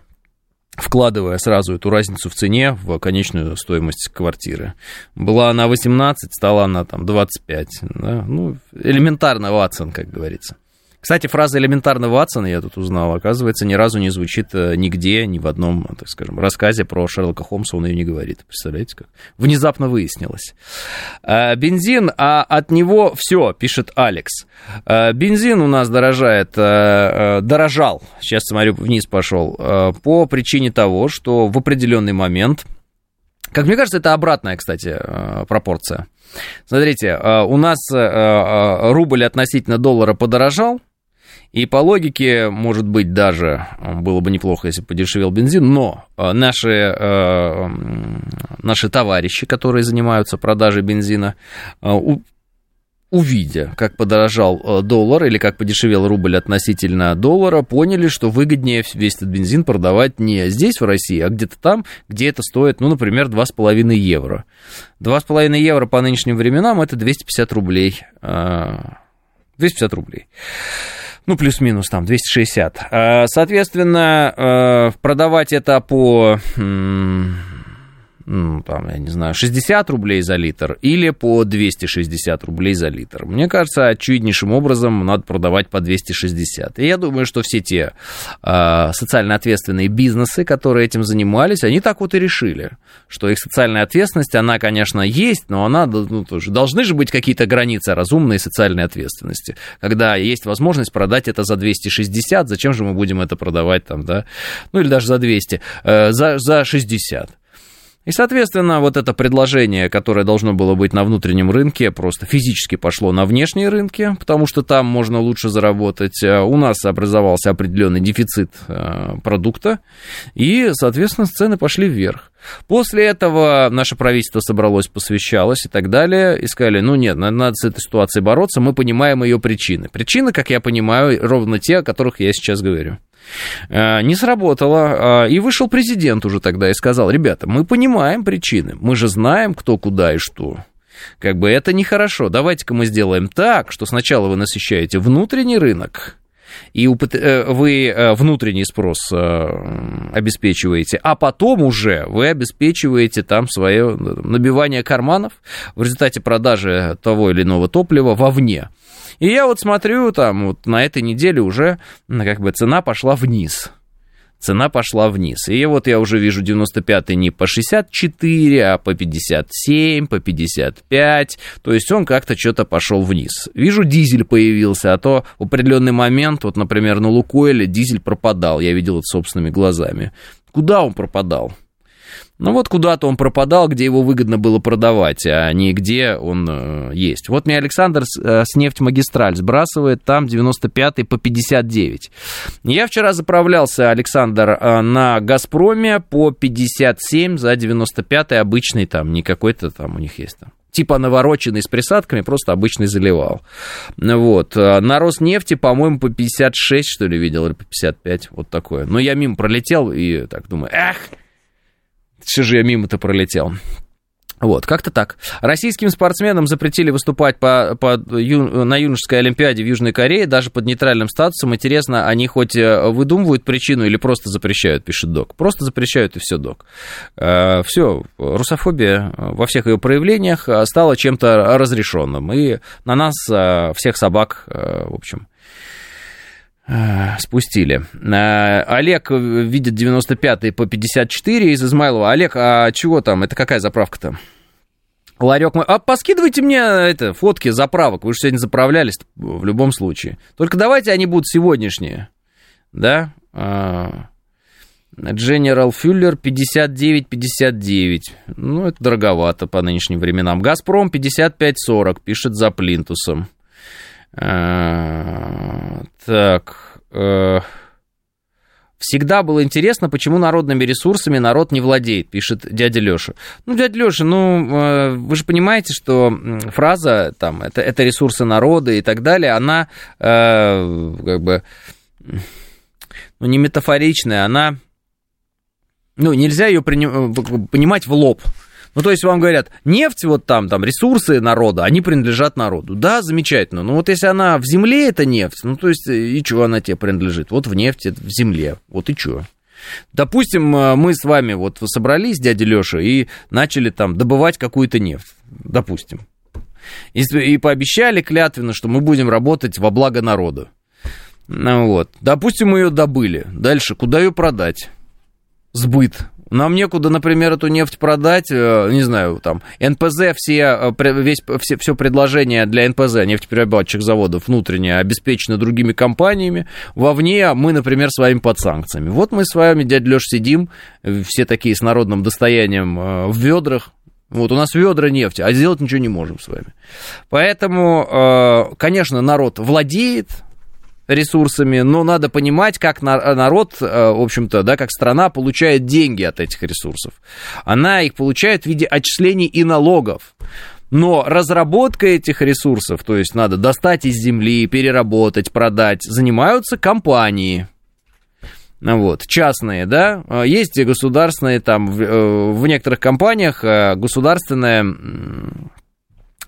вкладывая сразу эту разницу в цене в конечную стоимость квартиры. Была она 18, стала она там 25. Да? Ну, элементарно, Ватсон, как говорится. Кстати, фраза «элементарно, Ватсон», я тут узнал, оказывается, ни разу не звучит нигде, ни в одном, так скажем, рассказе про Шерлока Холмса он ее не говорит. Представляете, как? Внезапно выяснилось. Бензин, а от него все, пишет Алекс. Бензин у нас дорожал, сейчас, смотрю, вниз пошел, по причине того, что в определенный момент, как мне кажется, это обратная, кстати, пропорция. Смотрите, у нас рубль относительно доллара подорожал, и по логике, может быть, даже было бы неплохо, если бы подешевел бензин, но наши товарищи, которые занимаются продажей бензина, увидя, как подорожал доллар или как подешевел рубль относительно доллара, поняли, что выгоднее весь этот бензин продавать не здесь, в России, а где-то там, где это стоит, ну, например, 2,5 евро. 2,5 евро по нынешним временам – это 250 рублей. 250 рублей. Ну, плюс-минус там 260. Соответственно, продавать это по... там, я не знаю, 60 рублей за литр или по 260 рублей за литр. Мне кажется, очевиднейшим образом надо продавать по 260. И я думаю, что все те социально ответственные бизнесы, которые этим занимались, они так вот и решили, что их социальная ответственность, она, конечно, есть, но она, ну, тоже, должны же быть какие-то границы разумной социальной ответственности. Когда есть возможность продать это за 260, зачем же мы будем это продавать там, да, ну или даже за 200, за 60. И, соответственно, вот это предложение, которое должно было быть на внутреннем рынке, просто физически пошло на внешние рынки, потому что там можно лучше заработать. У нас образовался определенный дефицит продукта, и, соответственно, цены пошли вверх. После этого наше правительство собралось, посвящалось и так далее, и сказали, ну нет, надо с этой ситуацией бороться, мы понимаем ее причины. Причины, как я понимаю, ровно те, о которых я сейчас говорю. Не сработало, и вышел президент уже тогда и сказал, ребята, мы понимаем причины, мы же знаем, кто, куда и что. Как бы это нехорошо, давайте-ка мы сделаем так, что сначала вы насыщаете внутренний рынок, и вы внутренний спрос обеспечиваете, а потом уже вы обеспечиваете там свое набивание карманов в результате продажи того или иного топлива вовне. И я вот смотрю, там вот на этой неделе уже как бы цена пошла вниз. Цена пошла вниз. И вот я уже вижу 95-й не по 64, а по 57, по 55. То есть он как-то что-то пошел вниз. Вижу, дизель появился, а то в определенный момент, вот, например, на Лукойле дизель пропадал. Я видел это собственными глазами. Куда он пропадал? Ну вот куда-то он пропадал, где его выгодно было продавать, а не где он есть. Вот мне Александр с «Нефтьмагистраль» сбрасывает, там 95-й по 59. Я вчера заправлялся, Александр, на «Газпроме» по 57 за 95-й, обычный там, не какой-то там у них есть там. Типа навороченный с присадками, просто обычный заливал. Вот. На «Роснефти», по-моему, по 56, что ли, видел, или по 55, вот такое. Но я мимо пролетел и так думаю, эх! Все же я мимо-то пролетел. Вот, как-то так. Российским спортсменам запретили выступать на юношеской олимпиаде в Южной Корее, даже под нейтральным статусом. Интересно, они хоть выдумывают причину или просто запрещают, пишет Док. Просто запрещают, и все, Док. Все, русофобия во всех ее проявлениях стала чем-то разрешенным. И на нас всех собак, в общем... спустили. Олег видит 95-й по 54 из Измайлова. Олег, а чего там? Это какая заправка-то? Ларек мой. А поскидывайте мне фотки заправок. Вы же сегодня заправлялись в любом случае. Только давайте они будут сегодняшние. Да? General Fuller 59-59. Ну, это дороговато по нынешним временам. Газпром 55-40, пишет за плинтусом. Так, всегда было интересно, почему народными ресурсами народ не владеет, пишет дядя Леша. Ну, дядя Леша, ну, вы же понимаете, что фраза, там, это ресурсы народа и так далее, она, как бы, ну, не метафоричная, она, ну, нельзя ее понимать в лоб. Ну, то есть вам говорят, нефть, вот там, ресурсы народа, они принадлежат народу. Да, замечательно, но вот если она в земле, это нефть, ну, то есть и чего она тебе принадлежит? Вот в нефти, в земле, вот и чего. Допустим, мы с вами вот собрались, дядя Лёша, и начали там добывать какую-то нефть, допустим. И пообещали клятвенно, что мы будем работать во благо народа. Вот. Допустим, мы ее добыли. Дальше, куда ее продать? Сбыт. Нам некуда, например, эту нефть продать, не знаю, там, НПЗ, все предложение для НПЗ, нефтеперерабатывающих заводов, внутреннее, обеспечено другими компаниями, вовне мы, например, с вами под санкциями. Вот мы с вами, дядь Лёш, сидим, все такие с народным достоянием в ведрах, вот у нас ведра нефти, а сделать ничего не можем с вами. Поэтому, конечно, народ владеет ресурсами, но надо понимать, как народ, в общем-то, да, как страна получает деньги от этих ресурсов. Она их получает в виде отчислений и налогов. Но разработка этих ресурсов, то есть надо достать из земли, переработать, продать, занимаются компании. Вот, частные, да, есть и государственные, там, в некоторых компаниях государственная...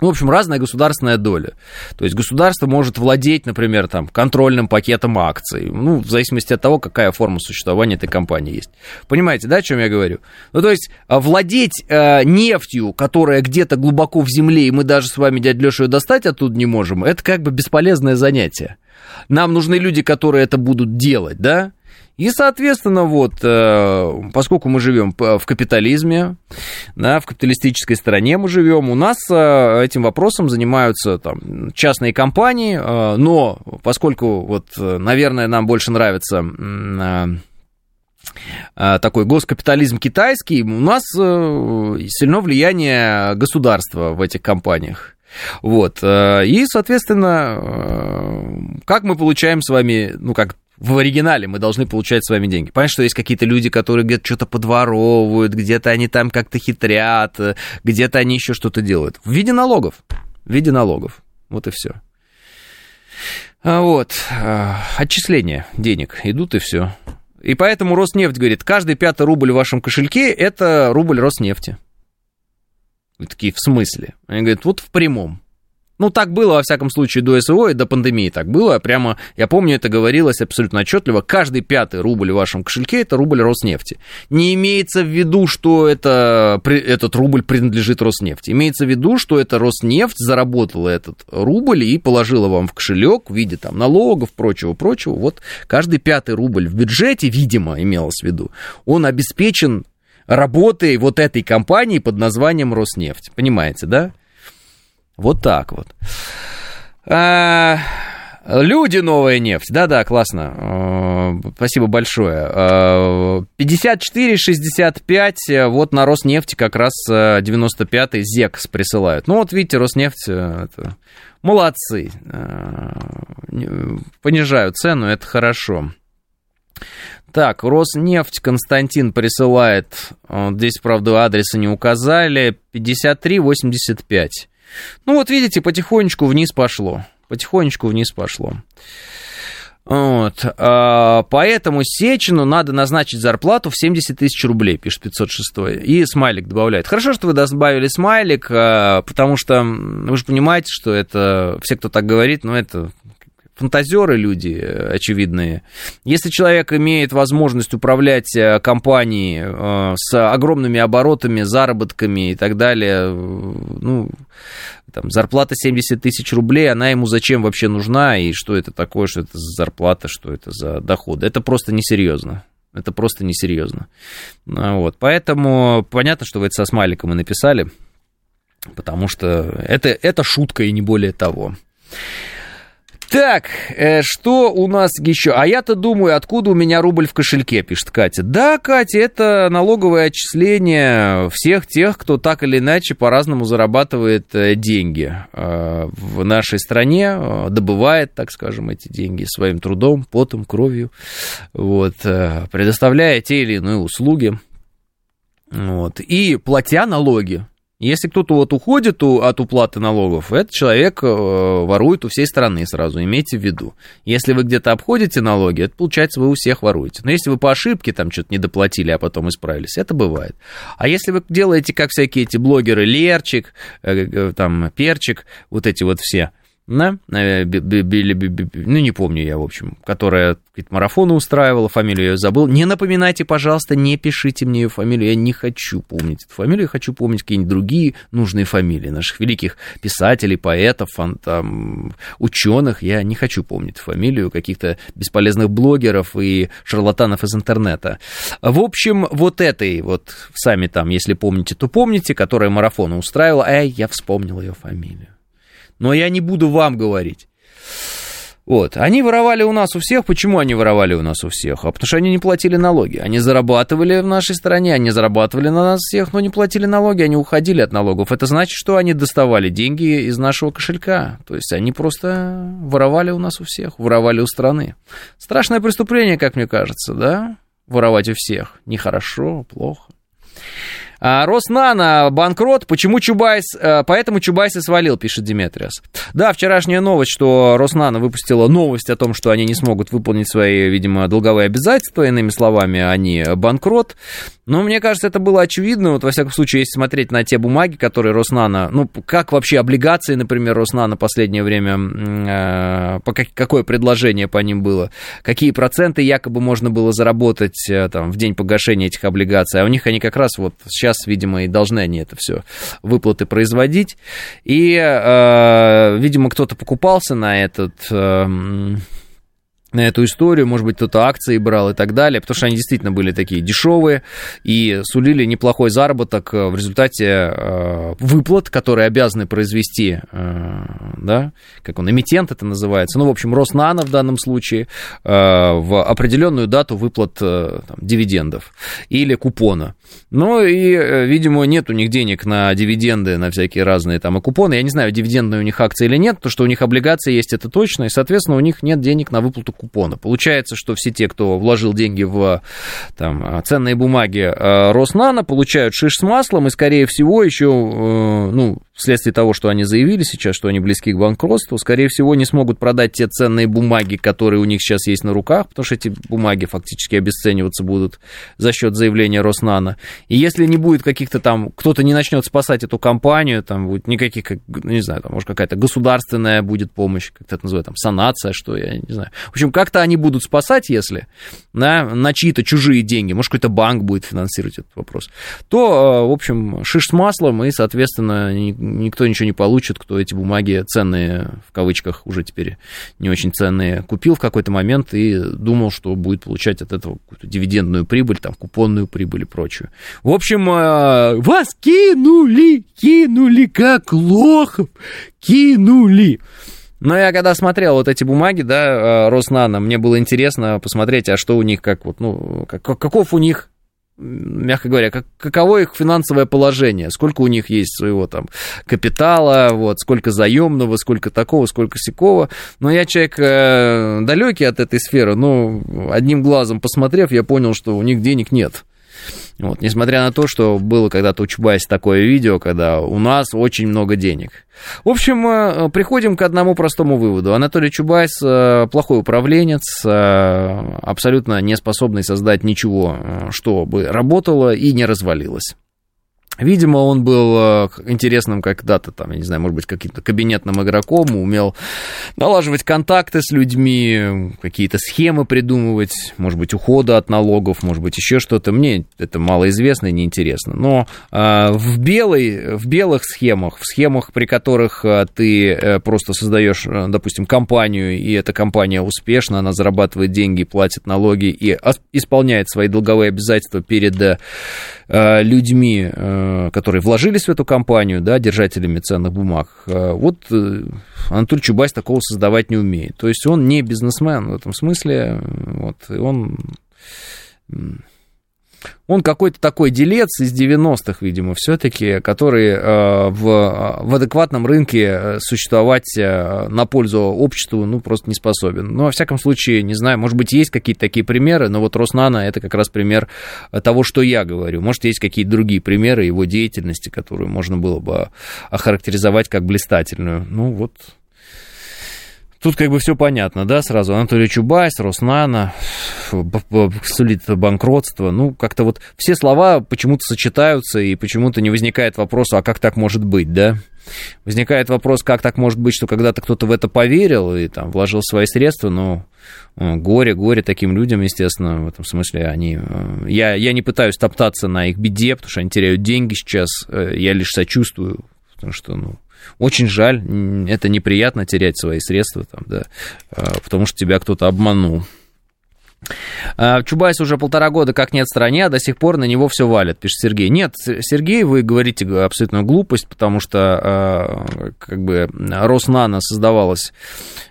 В общем, разная государственная доля. То есть государство может владеть, например, там, контрольным пакетом акций. Ну, в зависимости от того, какая форма существования этой компании есть. Понимаете, да, о чем я говорю? Ну, то есть владеть нефтью, которая где-то глубоко в земле, и мы даже с вами, дядя Леша, ее достать оттуда не можем, это как бы бесполезное занятие. Нам нужны люди, которые это будут делать, да? И, соответственно, вот, поскольку мы живем в капитализме, да, в капиталистической стране мы живем, у нас этим вопросом занимаются там, частные компании, но поскольку, вот, наверное, нам больше нравится такой госкапитализм китайский, у нас сильно влияние государства в этих компаниях. Вот, и, соответственно, как мы получаем с вами, ну, как в оригинале мы должны получать с вами деньги. Понятно, что есть какие-то люди, которые где-то что-то подворовывают, где-то они там как-то хитрят, где-то они еще что-то делают. В виде налогов. В виде налогов. Вот и все. Вот. Отчисления денег идут, и все. И поэтому Роснефть говорит, каждый 5-й рубль в вашем кошельке – это рубль Роснефти. Вы такие, в смысле? Они говорят, вот в прямом. Ну, так было, во всяком случае, до СВО и до пандемии так было. Прямо, я помню, это говорилось абсолютно отчетливо. Каждый 5-й рубль в вашем кошельке – это рубль Роснефти. Не имеется в виду, что этот рубль принадлежит Роснефти. Имеется в виду, что это Роснефть заработала этот рубль и положила вам в кошелек в виде там, налогов, прочего-прочего. Вот каждый 5-й рубль в бюджете, видимо, имелось в виду, он обеспечен работой вот этой компании под названием Роснефть. Понимаете, да? Вот так вот. Люди, новая нефть. Да-да, классно. Спасибо большое. 54,65. Вот на Роснефти как раз 95-й ЗЕКС присылают. Ну вот видите, Роснефть... Это... Молодцы. Понижают цену, это хорошо. Так, Роснефть Константин присылает. Здесь, правда, адреса не указали. 53,85. Ну, вот видите, потихонечку вниз пошло. Потихонечку вниз пошло. Вот. Поэтому Сечину надо назначить зарплату в 70 тысяч рублей, пишет 506. И смайлик добавляет. Хорошо, что вы добавили смайлик, потому что вы же понимаете, что это... Все, кто так говорит, ну, это... Фантазеры люди очевидные. Если человек имеет возможность управлять компанией с огромными оборотами, заработками и так далее, ну, там, зарплата 70 тысяч рублей, она ему зачем вообще нужна, и что это такое, что это за зарплата, что это за доходы. Это просто несерьезно. Это просто несерьезно. Вот. Поэтому понятно, что вы это со смайликом и написали, потому что это шутка и не более того. Так, что у нас еще? А я-то думаю, откуда у меня рубль в кошельке, пишет Катя. Да, Катя, это налоговое отчисление всех тех, кто так или иначе по-разному зарабатывает деньги в нашей стране, добывает, так скажем, эти деньги своим трудом, потом, кровью, вот, предоставляя те или иные услуги, вот, и платя налоги. Если кто-то вот уходит от уплаты налогов, этот человек ворует у всей страны сразу, имейте в виду. Если вы где-то обходите налоги, это получается вы у всех воруете. Но если вы по ошибке там что-то недоплатили, а потом исправились, это бывает. А если вы делаете, как всякие эти блогеры, Лерчик, там, Перчик, вот эти вот все... да, ну, не помню я, в общем, которая какие-то марафоны устраивала, фамилию я забыл. Не напоминайте, пожалуйста, не пишите мне ее фамилию, я не хочу помнить эту фамилию, я хочу помнить какие-нибудь другие нужные фамилии наших великих писателей, поэтов, там, ученых. Я не хочу помнить фамилию каких-то бесполезных блогеров и шарлатанов из интернета. В общем, вот этой вот, сами там, если помните, то помните, которая марафоны устраивала, а я вспомнил ее фамилию. Но я не буду вам говорить. Вот. Они воровали у нас у всех. Почему они воровали у нас у всех? А потому что они не платили налоги. Они зарабатывали в нашей стране, они зарабатывали на нас всех, но не платили налоги, они уходили от налогов. Это значит, что они доставали деньги из нашего кошелька. То есть они просто воровали у нас у всех, воровали у страны. Страшное преступление, как мне кажется, да? Воровать у всех. Нехорошо, плохо. Роснано банкрот, почему Чубайс, поэтому Чубайс и свалил, пишет Диметриас. Да, вчерашняя новость, что Роснано выпустила новость о том, что они не смогут выполнить свои, видимо, долговые обязательства, иными словами, они банкрот. Но мне кажется, это было очевидно, вот во всяком случае, если смотреть на те бумаги, которые Роснано, ну, как вообще облигации, например, Роснано последнее время, какое предложение по ним было, какие проценты якобы можно было заработать там в день погашения этих облигаций, а у них они как раз вот сейчас, видимо, и должны они это все выплаты производить. И, видимо, кто-то покупался на этот... на эту историю, может быть, кто-то акции брал и так далее, потому что они действительно были такие дешевые и сулили неплохой заработок в результате выплат, которые обязаны произвести, да, как он, эмитент это называется, ну, в общем, Роснано в данном случае в определенную дату выплат там, дивидендов или купона. Ну, и, видимо, нет у них денег на дивиденды, на всякие разные там и купоны. Я не знаю, дивидендные у них акции или нет, то, что у них облигации есть, это точно, и, соответственно, у них нет денег на выплату купона. Получается, что все те, кто вложил деньги в там, ценные бумаги Роснано, получают шиш с маслом, и, скорее всего, еще, ну, вследствие того, что они заявили сейчас, что они близки к банкротству, скорее всего, не смогут продать те ценные бумаги, которые у них сейчас есть на руках, потому что эти бумаги фактически обесцениваться будут за счет заявления Роснано. И если не будет каких-то там, кто-то не начнет спасать эту компанию, там будет никаких, не знаю, там, может, какая-то государственная будет помощь, как это называют, там, санация, что, я не знаю. В общем, как-то они будут спасать, если на чьи-то чужие деньги, может, какой-то банк будет финансировать этот вопрос, то, в общем, шиш с маслом, и, соответственно, никто ничего не получит, кто эти бумаги ценные, в кавычках, уже теперь не очень ценные, купил в какой-то момент и думал, что будет получать от этого какую-то дивидендную прибыль, там, купонную прибыль и прочую. В общем, вас кинули, как лохов, кинули. Но я когда смотрел вот эти бумаги, да, Роснано, мне было интересно посмотреть, а что у них, как вот, ну, каков у них, мягко говоря, каково их финансовое положение, сколько у них есть своего там капитала, вот, сколько заемного, сколько такого, сколько сякого. Но я человек далекий от этой сферы, но одним глазом посмотрев, я понял, что у них денег нет. Вот, несмотря на то, что было когда-то у Чубайса такое видео, когда у нас очень много денег. В общем, приходим к одному простому выводу. Анатолий Чубайс плохой управленец, абсолютно не способный создать ничего, что бы работало и не развалилось. Видимо, он был интересным когда-то, там, я не знаю, может быть, каким-то кабинетным игроком, умел налаживать контакты с людьми, какие-то схемы придумывать, может быть, ухода от налогов, может быть, еще что-то. Мне это малоизвестно и неинтересно. Но в белых схемах, в схемах, при которых ты просто создаешь, допустим, компанию, и эта компания успешна, она зарабатывает деньги, платит налоги и исполняет свои долговые обязательства перед людьми, которые вложились в эту компанию, да, держателями ценных бумаг. Вот Анатолий Чубайс такого создавать не умеет. То есть он не бизнесмен в этом смысле. Вот, и он какой-то такой делец из 90-х, видимо, все-таки, который в адекватном рынке существовать на пользу обществу, ну, просто не способен. Но, во всяком случае, не знаю, может быть, есть какие-то такие примеры, но вот Роснано — это как раз пример того, что я говорю. Может, есть какие-то другие примеры его деятельности, которую можно было бы охарактеризовать как блистательную. Ну, вот... Тут как бы все понятно, да, сразу Анатолий Чубайс, Роснано, сулит банкротство. Ну, как-то вот все слова почему-то сочетаются, и почему-то не возникает вопроса, а как так может быть, да? Возникает вопрос, как так может быть, что когда-то кто-то в это поверил и там вложил свои средства, но горе таким людям, естественно, в этом смысле они... Я не пытаюсь топтаться на их беде, потому что они теряют деньги сейчас, я лишь сочувствую, потому что, ну, очень жаль, это неприятно терять свои средства, там, да, потому что тебя кто-то обманул. Чубайс уже 1,5 года как нет в стране, а до сих пор на него все валят, пишет Сергей. Нет, Сергей, вы говорите абсолютную глупость, потому что как бы Роснано создавалась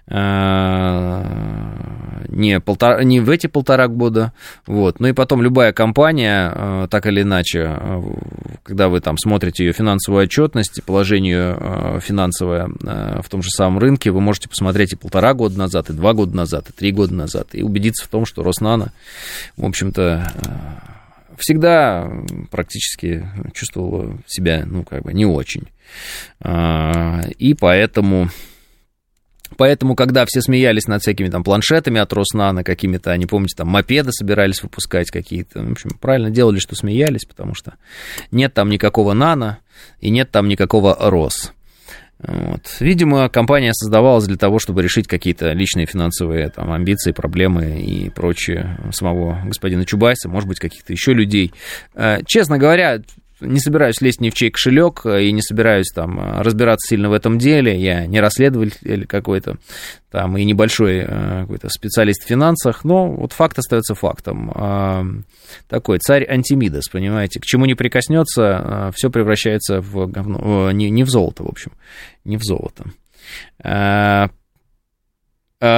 не в эти 1,5 года, вот. Ну и потом любая компания, так или иначе, когда вы там смотрите ее финансовую отчетность, положение финансовое в том же самом рынке, вы можете посмотреть и 1,5 года назад, и 2 года назад, и 3 года назад, и убедиться в том, что Роснано, в общем-то, всегда практически чувствовала себя, ну, как бы, не очень. И поэтому, когда все смеялись над всякими там планшетами от Роснано, какими-то, они, помните, там мопеды собирались выпускать какие-то, в общем, правильно делали, что смеялись, потому что нет там никакого нано и нет там никакого рос. Вот. Видимо, компания создавалась для того, чтобы решить какие-то личные финансовые там, амбиции, проблемы и прочее самого господина Чубайса, может быть, каких-то еще людей. Честно говоря, не собираюсь лезть ни в чей кошелек и не собираюсь там разбираться сильно в этом деле. Я не расследователь какой-то там и небольшой какой-то специалист в финансах, но вот факт остается фактом. Такой царь Антимидас, понимаете, к чему не прикоснется, все превращается в говно, не в золото, в общем, не в золото.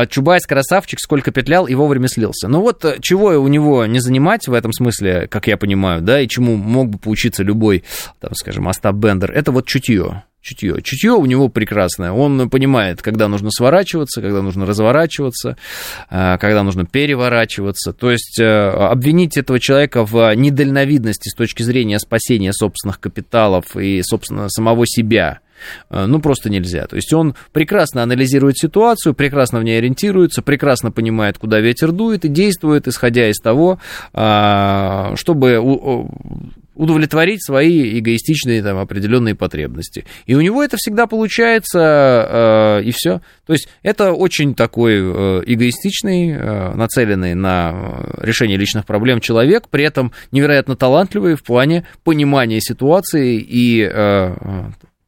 Чубайс красавчик, сколько петлял и вовремя слился. Ну вот чего у него не занимать в этом смысле, как я понимаю, да, и чему мог бы поучиться любой, там, скажем, Остап Бендер, это вот чутье. Чутье у него прекрасное. Он понимает, когда нужно сворачиваться, когда нужно разворачиваться, когда нужно переворачиваться. То есть обвинить этого человека в недальновидности с точки зрения спасения собственных капиталов и, собственно, самого себя, ну, просто нельзя. То есть он прекрасно анализирует ситуацию, прекрасно в ней ориентируется, прекрасно понимает, куда ветер дует, и действует, исходя из того, чтобы удовлетворить свои эгоистичные там, определенные потребности. И у него это всегда получается, и все. То есть это очень такой эгоистичный, нацеленный на решение личных проблем человек, при этом невероятно талантливый в плане понимания ситуации и...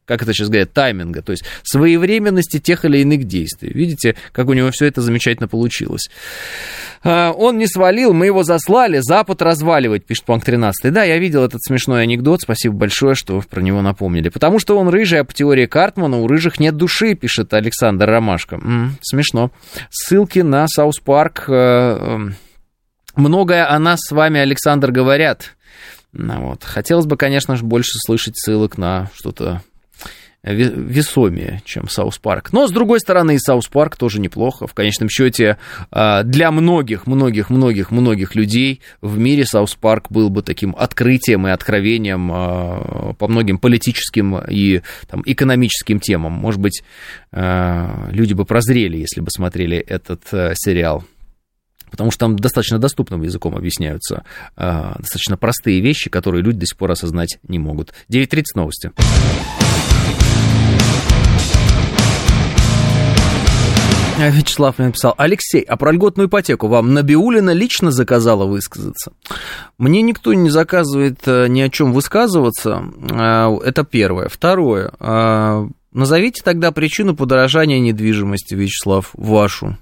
как это сейчас говорят, тайминга, то есть своевременности тех или иных действий. Видите, как у него все это замечательно получилось. Он не свалил, мы его заслали, Запад разваливать, пишет Панк 13. Да, я видел этот смешной анекдот, спасибо большое, что про него напомнили. Потому что он рыжий, а по теории Картмана у рыжих нет души, пишет Александр Ромашко. Смешно. Ссылки на Саус Парк. Многое о нас с вами, Александр, говорят. Вот. Хотелось бы, конечно же, больше слышать ссылок на что-то весомее, чем Саус Парк. Но, с другой стороны, и Саус Парк тоже неплохо. В конечном счете, для многих людей в мире Саус Парк был бы таким открытием и откровением по многим политическим и там, экономическим темам. Может быть, люди бы прозрели, если бы смотрели этот сериал. Потому что там достаточно доступным языком объясняются достаточно простые вещи, которые люди до сих пор осознать не могут. 9:30 новости. Вячеслав мне написал: Алексей, а про льготную ипотеку вам Набиуллина лично заказала высказаться? Мне никто не заказывает ни о чем высказываться, это первое. Второе, назовите тогда причину подорожания недвижимости, Вячеслав, вашу.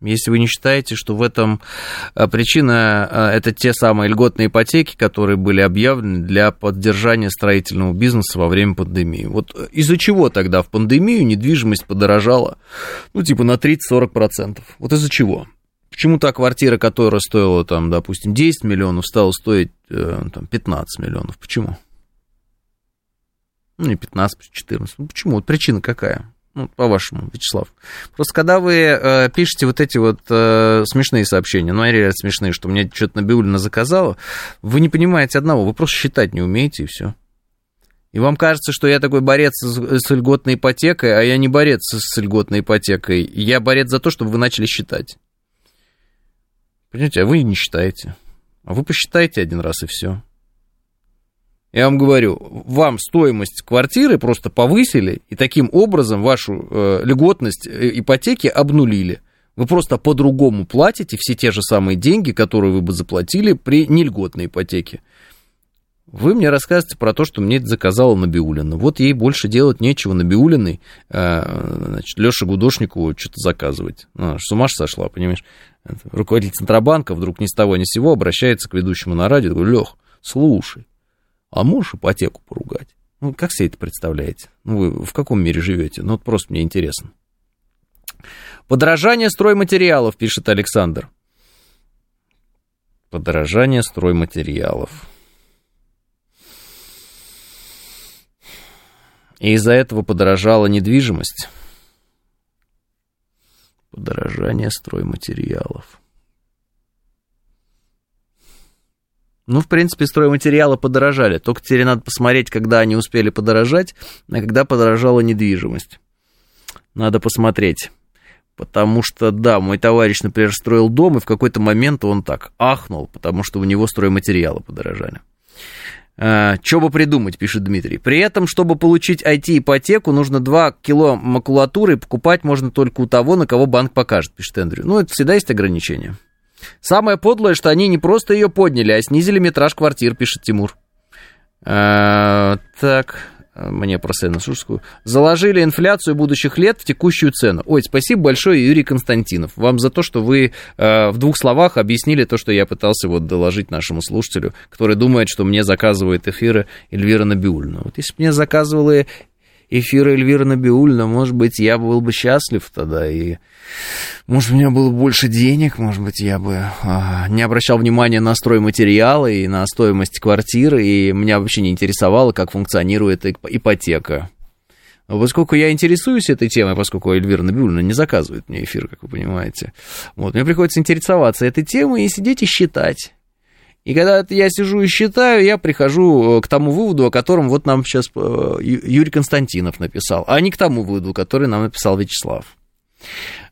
Если вы не считаете, что в этом причина, это те самые льготные ипотеки, которые были объявлены для поддержания строительного бизнеса во время пандемии. Вот из-за чего тогда в пандемию недвижимость подорожала, ну, типа на 30-40%? Вот из-за чего? Почему та квартира, которая стоила, там, допустим, 10 миллионов, стала стоить там, 15 миллионов? Почему? Ну, не 15, 14. Ну, почему? Вот причина какая? Ну, по-вашему, Вячеслав. Просто когда вы пишете вот эти вот смешные сообщения, ну, они реально смешные, что мне что-то Набиуллина заказала, вы не понимаете одного, вы просто считать не умеете, и все. И вам кажется, что я такой борец с льготной ипотекой, а я не борец с льготной ипотекой. Я борец за то, чтобы вы начали считать. Понимаете, а вы не считаете. А вы посчитаете один раз, и все. Я вам говорю, вам стоимость квартиры просто повысили, и таким образом вашу льготность ипотеки обнулили. Вы просто по-другому платите все те же самые деньги, которые вы бы заплатили при нельготной ипотеке. Вы мне рассказываете про то, что мне это заказала Набиуллина. Вот ей больше делать нечего, Набиуллиной, значит, Лёше Гудошникову что-то заказывать. С ума же сошла, понимаешь? Руководитель Центробанка вдруг ни с того ни с сего обращается к ведущему на радио и говорит: Лёх, слушай, а можешь ипотеку поругать? Ну, как себе это представляете? Ну, вы в каком мире живете? Ну, вот просто мне интересно. Подорожание стройматериалов, пишет Александр. Подорожание стройматериалов. И из-за этого подорожала недвижимость. Подорожание стройматериалов. Ну, в принципе, стройматериалы подорожали. Только теперь надо посмотреть, когда они успели подорожать, а когда подорожала недвижимость. Надо посмотреть. Потому что, да, мой товарищ, например, строил дом, и в какой-то момент он так ахнул, потому что у него стройматериалы подорожали. Что бы придумать, пишет Дмитрий. При этом, чтобы получить IT-ипотеку, нужно 2 кило макулатуры, и покупать можно только у того, на кого банк покажет, пишет Эндрю. Ну, это всегда есть ограничения. Самое подлое, что они не просто ее подняли, а снизили метраж квартир, пишет Тимур. Так... Мне про цену Сурскую. Заложили инфляцию будущих лет в текущую цену. Ой, спасибо большое, Юрий Константинов, вам за то, что вы в 2 словах объяснили то, что я пытался вот доложить нашему слушателю, который думает, что мне заказывает эфиры Эльвира Набиуллина. Вот если бы мне заказывала эфиры Эльвира Набиуллина, может быть, я был бы счастлив тогда, и, может, у меня было больше денег, может быть, я бы не обращал внимания на стройматериалы и на стоимость квартиры, и меня вообще не интересовало, как функционирует ипотека. Но поскольку я интересуюсь этой темой, поскольку Эльвира Набиуллина не заказывает мне эфир, как вы понимаете, вот, мне приходится интересоваться этой темой и сидеть и считать. И когда я сижу и считаю, я прихожу к тому выводу, о котором вот нам сейчас Юрий Константинов написал, а не к тому выводу, который нам написал Вячеслав.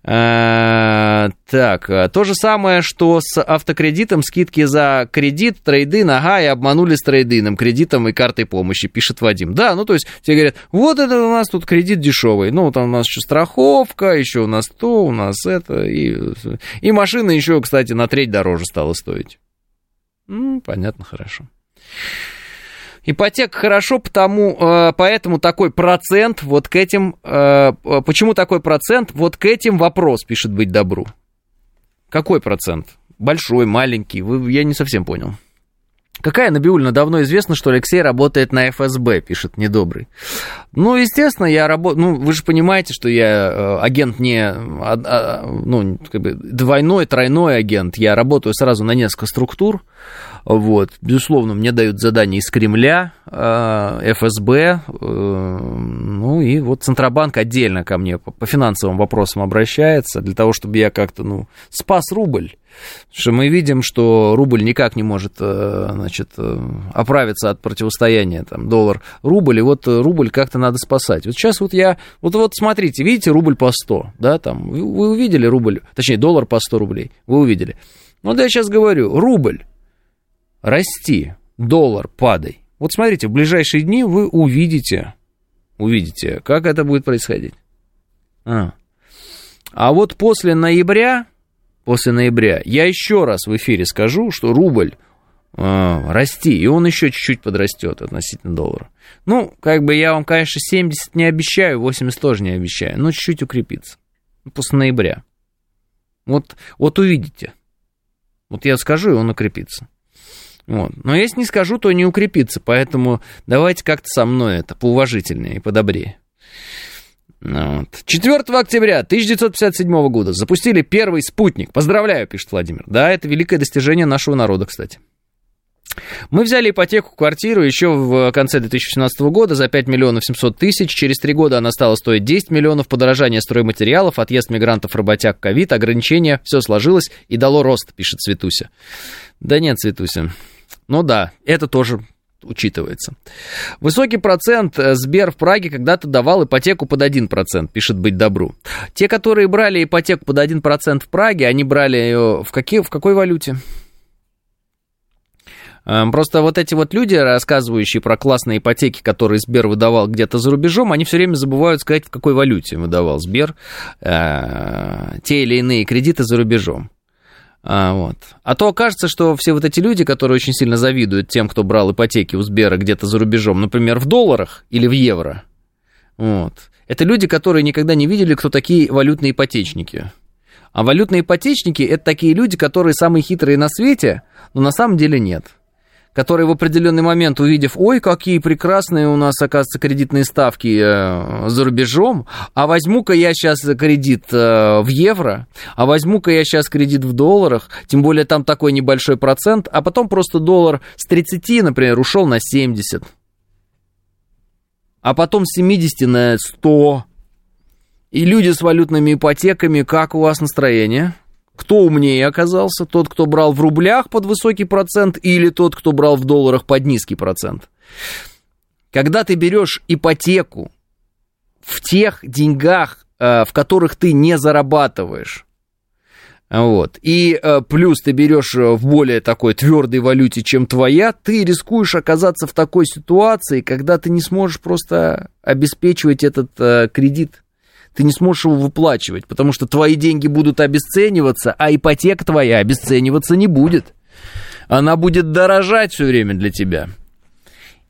Так, то же самое, что с автокредитом, скидки за кредит, трейдин, ага, и обманули с трейдином, кредитом и картой помощи, пишет Вадим. Да, ну то есть тебе говорят, вот это у нас тут кредит дешевый, ну там у нас еще страховка, еще у нас то, у нас это, и машина еще, кстати, на треть дороже стала стоить. Ну, понятно, хорошо. Ипотека хорошо, поэтому такой процент вот к этим... Почему такой процент? Вот к этим вопрос, пишет «Быть добру». Какой процент? Большой, маленький? Я не совсем понял. Какая Набиуллина? Давно известно, что Алексей работает на ФСБ, пишет «Недобрый». Ну, естественно, я работаю... Ну, вы же понимаете, что я агент не... Ну, как бы двойной, тройной агент. Я работаю сразу на несколько структур. Вот. Безусловно, мне дают задания из Кремля, ФСБ, ну и вот Центробанк отдельно ко мне по финансовым вопросам обращается, для того, чтобы я как-то, ну, спас рубль. Потому что мы видим, что рубль никак не может, значит, оправиться от противостояния, там, доллар-рубль, и вот рубль как-то надо спасать. Вот сейчас вот я, вот смотрите, видите, рубль по 100, да, там, вы увидели рубль, точнее, доллар по 100 рублей, вы увидели. Ну, да, я сейчас говорю, рубль расти, доллар падай. Вот смотрите, в ближайшие дни вы увидите, как это будет происходить. А вот после ноября, я еще раз в эфире скажу, что рубль расти, и он еще чуть-чуть подрастет относительно доллара. Ну, как бы я вам, конечно, 70 не обещаю, 80 тоже не обещаю, но чуть-чуть укрепится. После ноября. Вот увидите. Вот я скажу, и он укрепится. Вот. Но если не скажу, то не укрепится, поэтому давайте как-то со мной это поуважительнее и подобрее. Вот. 4 октября 1957 года запустили первый спутник. Поздравляю, пишет Владимир. Да, это великое достижение нашего народа, кстати. Мы взяли ипотеку квартиру еще в конце 2017 года за 5 миллионов 700 тысяч. Через 3 года она стала стоить 10 миллионов. Подорожание стройматериалов, отъезд мигрантов, работяг, ковид, ограничения. Все сложилось и дало рост, пишет Светуся. Да нет, Светуся. Ну да, это тоже учитывается. Высокий процент Сбер в Праге когда-то давал ипотеку под 1%, пишет «Быть добру». Те, которые брали ипотеку под 1% в Праге, они брали ее в какой валюте? Просто вот эти вот люди, рассказывающие про классные ипотеки, которые Сбер выдавал где-то за рубежом, они все время забывают сказать, в какой валюте выдавал Сбер те или иные кредиты за рубежом. Вот. А то окажется, что все вот эти люди, которые очень сильно завидуют тем, кто брал ипотеки у Сбера где-то за рубежом, например, в долларах или в евро, вот, это люди, которые никогда не видели, кто такие валютные ипотечники. А валютные ипотечники – это такие люди, которые самые хитрые на свете, но на самом деле нет. Которые в определенный момент, увидев, ой, какие прекрасные у нас, оказывается, кредитные ставки за рубежом, а возьму-ка я сейчас кредит в евро, а возьму-ка я сейчас кредит в долларах, тем более там такой небольшой процент, а потом просто доллар с 30, например, ушел на 70, а потом с 70 на 100. И люди с валютными ипотеками, как у вас настроение? Кто умнее оказался? Тот, кто брал в рублях под высокий процент, или тот, кто брал в долларах под низкий процент? Когда ты берешь ипотеку в тех деньгах, в которых ты не зарабатываешь, вот, и плюс ты берешь в более такой твердой валюте, чем твоя, ты рискуешь оказаться в такой ситуации, когда ты не сможешь просто обеспечивать этот кредит. Ты не сможешь его выплачивать, потому что твои деньги будут обесцениваться, а ипотека твоя обесцениваться не будет. Она будет дорожать все время для тебя.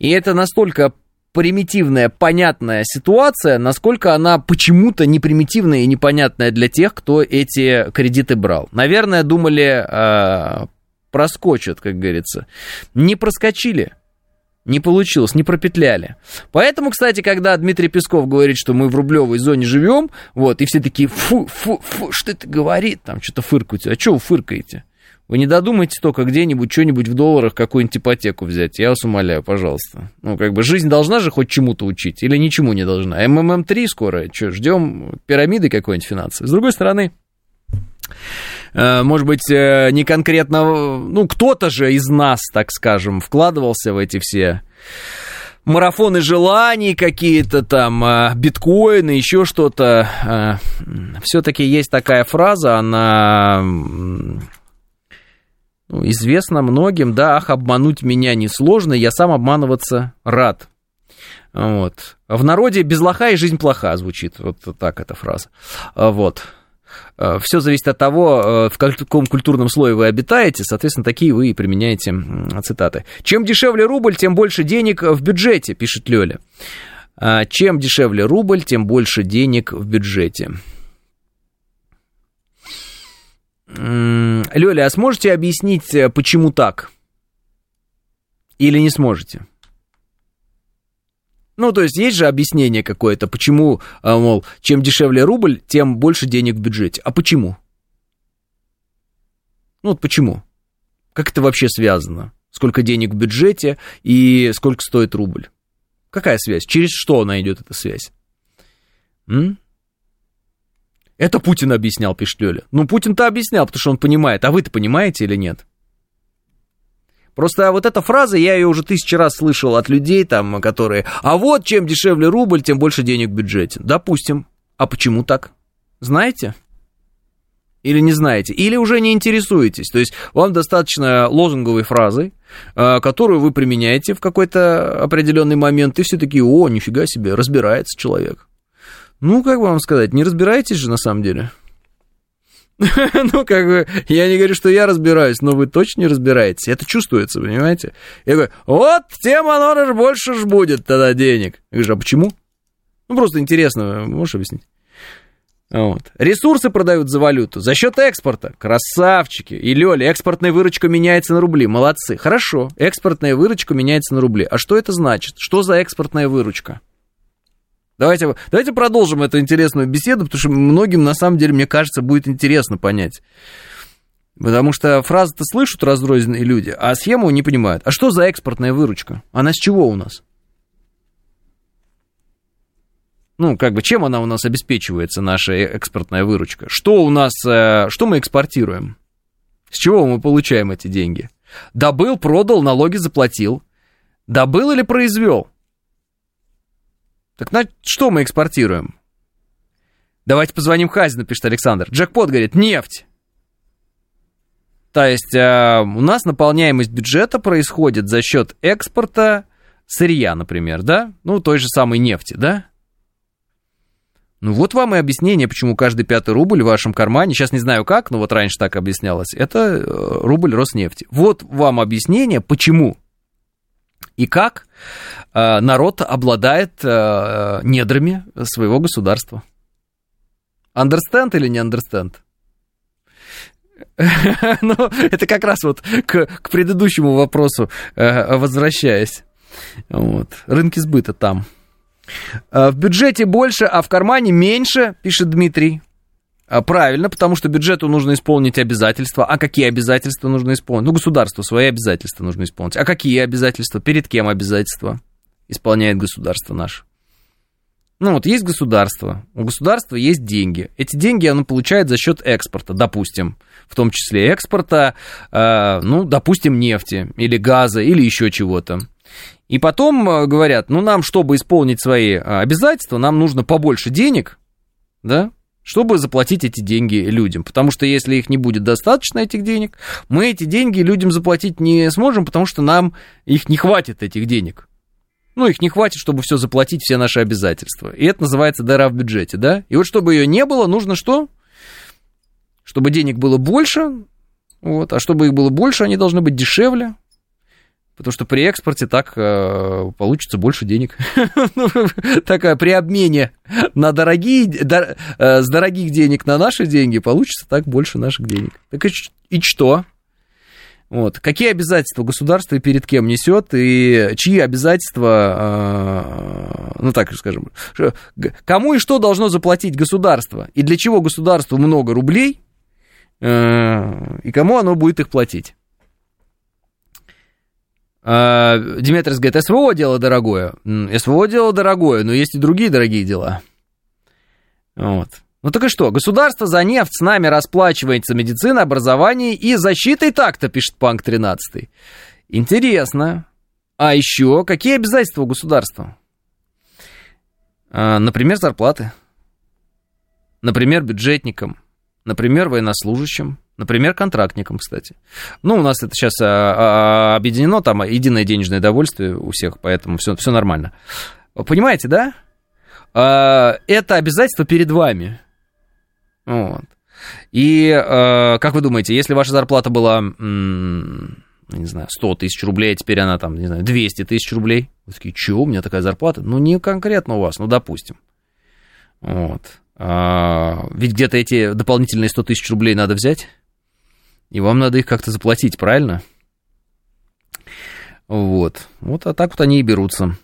И это настолько примитивная, понятная ситуация, насколько она почему-то не примитивная и непонятная для тех, кто эти кредиты брал. Наверное, думали, проскочат, как говорится. Не проскочили. Не получилось, не пропетляли. Поэтому, кстати, когда Дмитрий Песков говорит, что мы в рублевой зоне живем, вот, и все такие, фу, что это говорит, там что-то фыркаете. А что вы фыркаете? Вы не додумайте только где-нибудь, что-нибудь в долларах, какую-нибудь ипотеку взять. Я вас умоляю, пожалуйста. Ну, как бы жизнь должна же хоть чему-то учить или ничему не должна? МММ-3 скоро, что, ждем пирамиды какой-нибудь финансовой? С другой стороны... Может быть, не конкретно, ну, кто-то же из нас, так скажем, вкладывался в эти все марафоны желаний, какие-то там биткоины, еще что-то. Все-таки есть такая фраза, она известна многим, да, ах, обмануть меня несложно, я сам обманываться рад. Вот. В народе без лоха и жизнь плоха звучит, вот так эта фраза, вот. Все зависит от того, в каком культурном слое вы обитаете, соответственно, такие вы и применяете цитаты. Чем дешевле рубль, тем больше денег в бюджете, пишет Лёля. Чем дешевле рубль, тем больше денег в бюджете. Лёля, а сможете объяснить, почему так? Или не сможете? Ну, то есть, есть же объяснение какое-то, почему, мол, чем дешевле рубль, тем больше денег в бюджете. А почему? Ну, вот почему? Как это вообще связано? Сколько денег в бюджете и сколько стоит рубль? Какая связь? Через что она идет, эта связь? Это Путин объяснял, пишет Лёля. Ну, Путин-то объяснял, потому что он понимает. А вы-то понимаете или нет? Просто вот эта фраза, я ее уже 1000 раз слышал от людей, там, которые... А вот чем дешевле рубль, тем больше денег в бюджете. Допустим. А почему так? Знаете? Или не знаете? Или уже не интересуетесь? То есть вам достаточно лозунговой фразы, которую вы применяете в какой-то определенный момент, и все такие, о, нифига себе, разбирается человек. Ну, как бы вам сказать, не разбираетесь же на самом деле? Ну, как бы, я не говорю, что я разбираюсь, но вы точно не разбираетесь. Это чувствуется, понимаете? Я говорю, вот, тем оно больше ж будет тогда денег. Я говорю, а почему? Ну, просто интересно, можешь объяснить? Вот. Ресурсы продают за валюту за счет экспорта. Красавчики. И Лёля, экспортная выручка меняется на рубли. Молодцы. Хорошо, экспортная выручка меняется на рубли. А что это значит? Что за экспортная выручка? Давайте продолжим эту интересную беседу, потому что многим, на самом деле, мне кажется, будет интересно понять. Потому что фразы-то слышат разрозненные люди, а схему не понимают. А что за экспортная выручка? Она с чего у нас? Ну, как бы, чем она у нас обеспечивается, наша экспортная выручка? Что у нас, что мы экспортируем? С чего мы получаем эти деньги? Добыл, продал, налоги заплатил. Добыл или произвел? Так на что мы экспортируем? Давайте позвоним Хазину, пишет Александр. Джекпот, говорит, нефть. То есть у нас наполняемость бюджета происходит за счет экспорта сырья, например, да? Ну, той же самой нефти, да? Ну, вот вам и объяснение, почему каждый пятый рубль в вашем кармане, сейчас не знаю как, но вот раньше так объяснялось, это рубль Роснефти. Вот вам объяснение, почему и как народ обладает недрами своего государства. Understand или не understand? Ну, это как раз вот к предыдущему вопросу, возвращаясь. Вот. Рынки сбыта там. В бюджете больше, а в кармане меньше, пишет Дмитрий. Правильно, потому что бюджету нужно исполнить обязательства. А какие обязательства нужно исполнить? Ну, государству свои обязательства нужно исполнить. А какие обязательства? Перед кем обязательства исполняет государство наше? Ну, вот есть государство, у государства есть деньги. Эти деньги оно получает за счет экспорта, допустим, в том числе экспорта, ну, допустим, нефти или газа или еще чего-то. И потом говорят, ну, нам, чтобы исполнить свои обязательства, нам нужно побольше денег, да, чтобы заплатить эти деньги людям. Потому что если их не будет достаточно, этих денег, мы эти деньги людям заплатить не сможем, потому что нам их не хватит, этих денег. Ну, их не хватит, чтобы все заплатить, все наши обязательства. И это называется дыра в бюджете, да? И вот чтобы ее не было, нужно что? Чтобы денег было больше, вот, а чтобы их было больше, они должны быть дешевле, потому что при экспорте так получится больше денег. Такая при обмене на дорогие, с дорогих денег на наши деньги получится так больше наших денег. Так и что? Вот. Какие обязательства государство и перед кем несет, и чьи обязательства, ну так скажем, кому и что должно заплатить государство, и для чего государству много рублей, и кому оно будет их платить. Димитрис говорит, СВО дело дорогое. СВО дело дорогое, но есть и другие дорогие дела. Вот. Ну так и что? Государство за нефть с нами расплачивается медицина, образование и защитой так-то, пишет Панк 13. Интересно. А еще какие обязательства у государства? Например, зарплаты. Например, бюджетникам. Например, военнослужащим. Например, контрактникам, кстати. Ну, у нас это сейчас объединено, там единое денежное довольствие у всех, поэтому все нормально. Понимаете, да? Это обязательство перед вами. Вот. И, как вы думаете, если ваша зарплата была, не знаю, 100 тысяч рублей, а теперь она там, не знаю, 200 тысяч рублей, вы такие, чего, у меня такая зарплата? Ну, не конкретно у вас, ну, допустим. Вот. Ведь где-то эти дополнительные 100 тысяч рублей надо взять, и вам надо их как-то заплатить, правильно? Вот. Вот, а так вот они и берутся.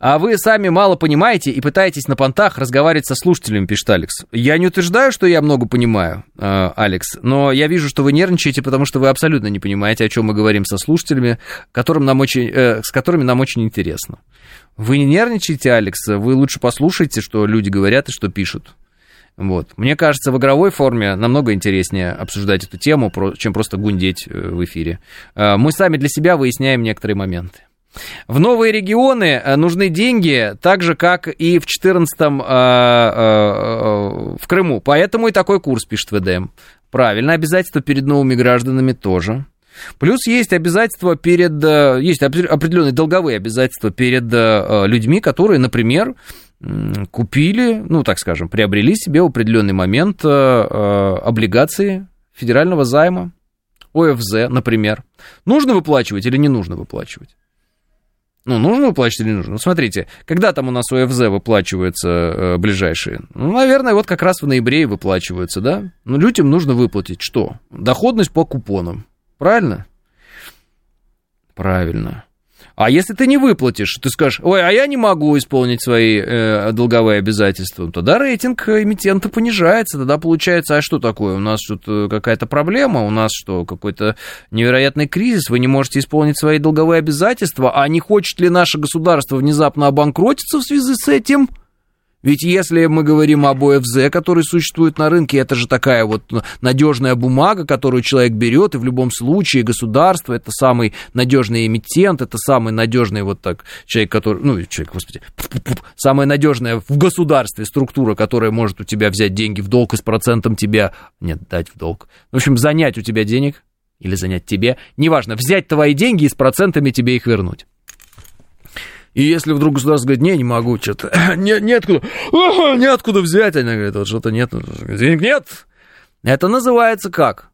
А вы сами мало понимаете и пытаетесь на понтах разговаривать со слушателями, пишет Алекс. Я не утверждаю, что я много понимаю, Алекс, но я вижу, что вы нервничаете, потому что вы абсолютно не понимаете, о чем мы говорим со слушателями, с которыми нам очень интересно. Вы не нервничаете, Алекс, вы лучше послушайте, что люди говорят и что пишут. Вот. Мне кажется, в игровой форме намного интереснее обсуждать эту тему, чем просто гундеть в эфире. Мы сами для себя выясняем некоторые моменты. В новые регионы нужны деньги, так же, как и в 14-м в Крыму. Поэтому и такой курс, пишет ВДМ. Правильно, обязательства перед новыми гражданами тоже. Плюс есть обязательства есть определенные долговые обязательства перед людьми, которые, например, купили, ну, так скажем, приобрели себе в определенный момент облигации федерального займа, ОФЗ, например. Нужно выплачивать или не нужно выплачивать? Ну, нужно выплачивать или не нужно? Ну, смотрите, когда там у нас ОФЗ выплачиваются ближайшие? Ну, наверное, вот как раз в ноябре и выплачиваются, да? Но людям нужно выплатить что? Доходность по купонам. Правильно? Правильно. А если ты не выплатишь, ты скажешь, ой, а я не могу исполнить свои долговые обязательства, тогда рейтинг эмитента понижается, тогда получается, а что такое? У нас что-то какая-то проблема, у нас что, какой-то невероятный кризис, вы не можете исполнить свои долговые обязательства, а не хочет ли наше государство внезапно обанкротиться в связи с этим? Ведь если мы говорим об ОФЗ, который существует на рынке, это же такая вот надежная бумага, которую человек берет, и в любом случае государство, это самый надежный эмитент, это самый надежный вот так человек, который, ну, человек, господи, самая надежная в государстве структура, которая может у тебя взять деньги в долг и с процентом тебя, нет, дать в долг, в общем, занять у тебя денег или занять тебе, неважно, взять твои деньги и с процентами тебе их вернуть. И если вдруг государство говорит, не могу, что-то неоткуда взять, они говорят, вот что-то нет, денег нет. Это называется как?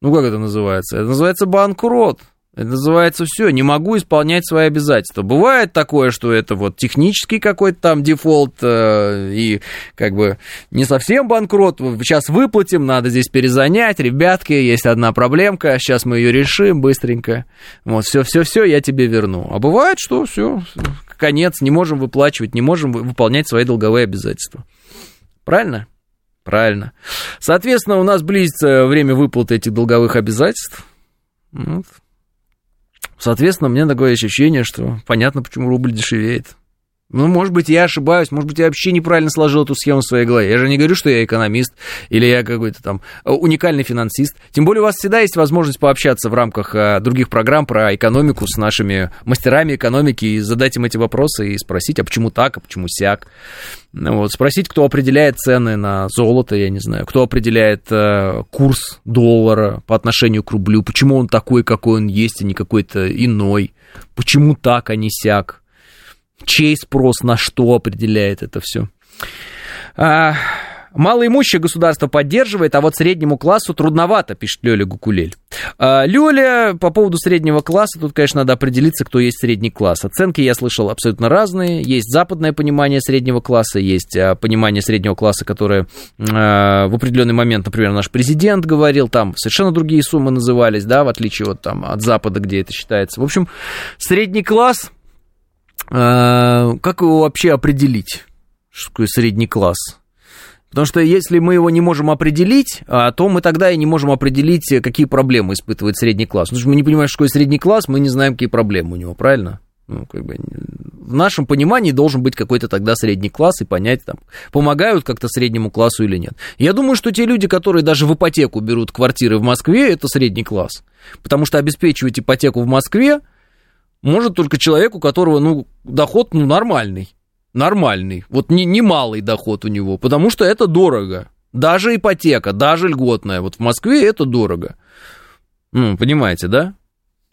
Ну, как это называется? Это называется банкрот. Это называется все, не могу исполнять свои обязательства. Бывает такое, что это вот технический какой-то там дефолт, и как бы не совсем банкрот, сейчас выплатим, надо здесь перезанять, ребятки, есть одна проблемка, сейчас мы ее решим быстренько, вот, все-все-все, я тебе верну. А бывает, что все, конец, не можем выплачивать, не можем выполнять свои долговые обязательства. Правильно? Правильно. Соответственно, у нас близится время выплаты этих долговых обязательств. Вот. Соответственно, мне такое ощущение, что понятно, почему рубль дешевеет. Ну, может быть, я ошибаюсь, может быть, я вообще неправильно сложил эту схему в своей голове. Я же не говорю, что я экономист или я какой-то там уникальный финансист. Тем более, у вас всегда есть возможность пообщаться в рамках других программ про экономику с нашими мастерами экономики и задать им эти вопросы и спросить, а почему так, а почему сяк. Ну, вот, спросить, кто определяет цены на золото, я не знаю, кто определяет курс доллара по отношению к рублю, почему он такой, какой он есть, а не какой-то иной, почему так, а не сяк. Чей спрос на что определяет это все? Малоимущее государство поддерживает, а вот среднему классу трудновато, пишет Лёля Гукулель. Лёля, по поводу среднего класса, тут, конечно, надо определиться, кто есть средний класс. Оценки я слышал абсолютно разные. Есть западное понимание среднего класса, есть понимание среднего класса, которое в определенный момент, например, наш президент говорил, там совершенно другие суммы назывались, да, в отличие вот, там, от Запада, где это считается. В общем, средний класс... Как его вообще определить, что такое средний класс? Потому что если мы его не можем определить, то мы тогда и не можем определить, какие проблемы испытывает средний класс. Потому что мы не понимаем, что такое средний класс, мы не знаем, какие проблемы у него, правильно? Ну, как бы, в нашем понимании должен быть какой-то тогда средний класс и понять, там, помогают как-то среднему классу или нет. Я думаю, что те люди, которые даже в ипотеку берут квартиры в Москве, это средний класс. Потому что обеспечивать ипотеку в Москве может только человек, у которого, ну, доход, ну, нормальный. Нормальный. Вот не малый доход у него, потому что это дорого. Даже ипотека, даже льготная. Вот в Москве это дорого. Ну, понимаете, да?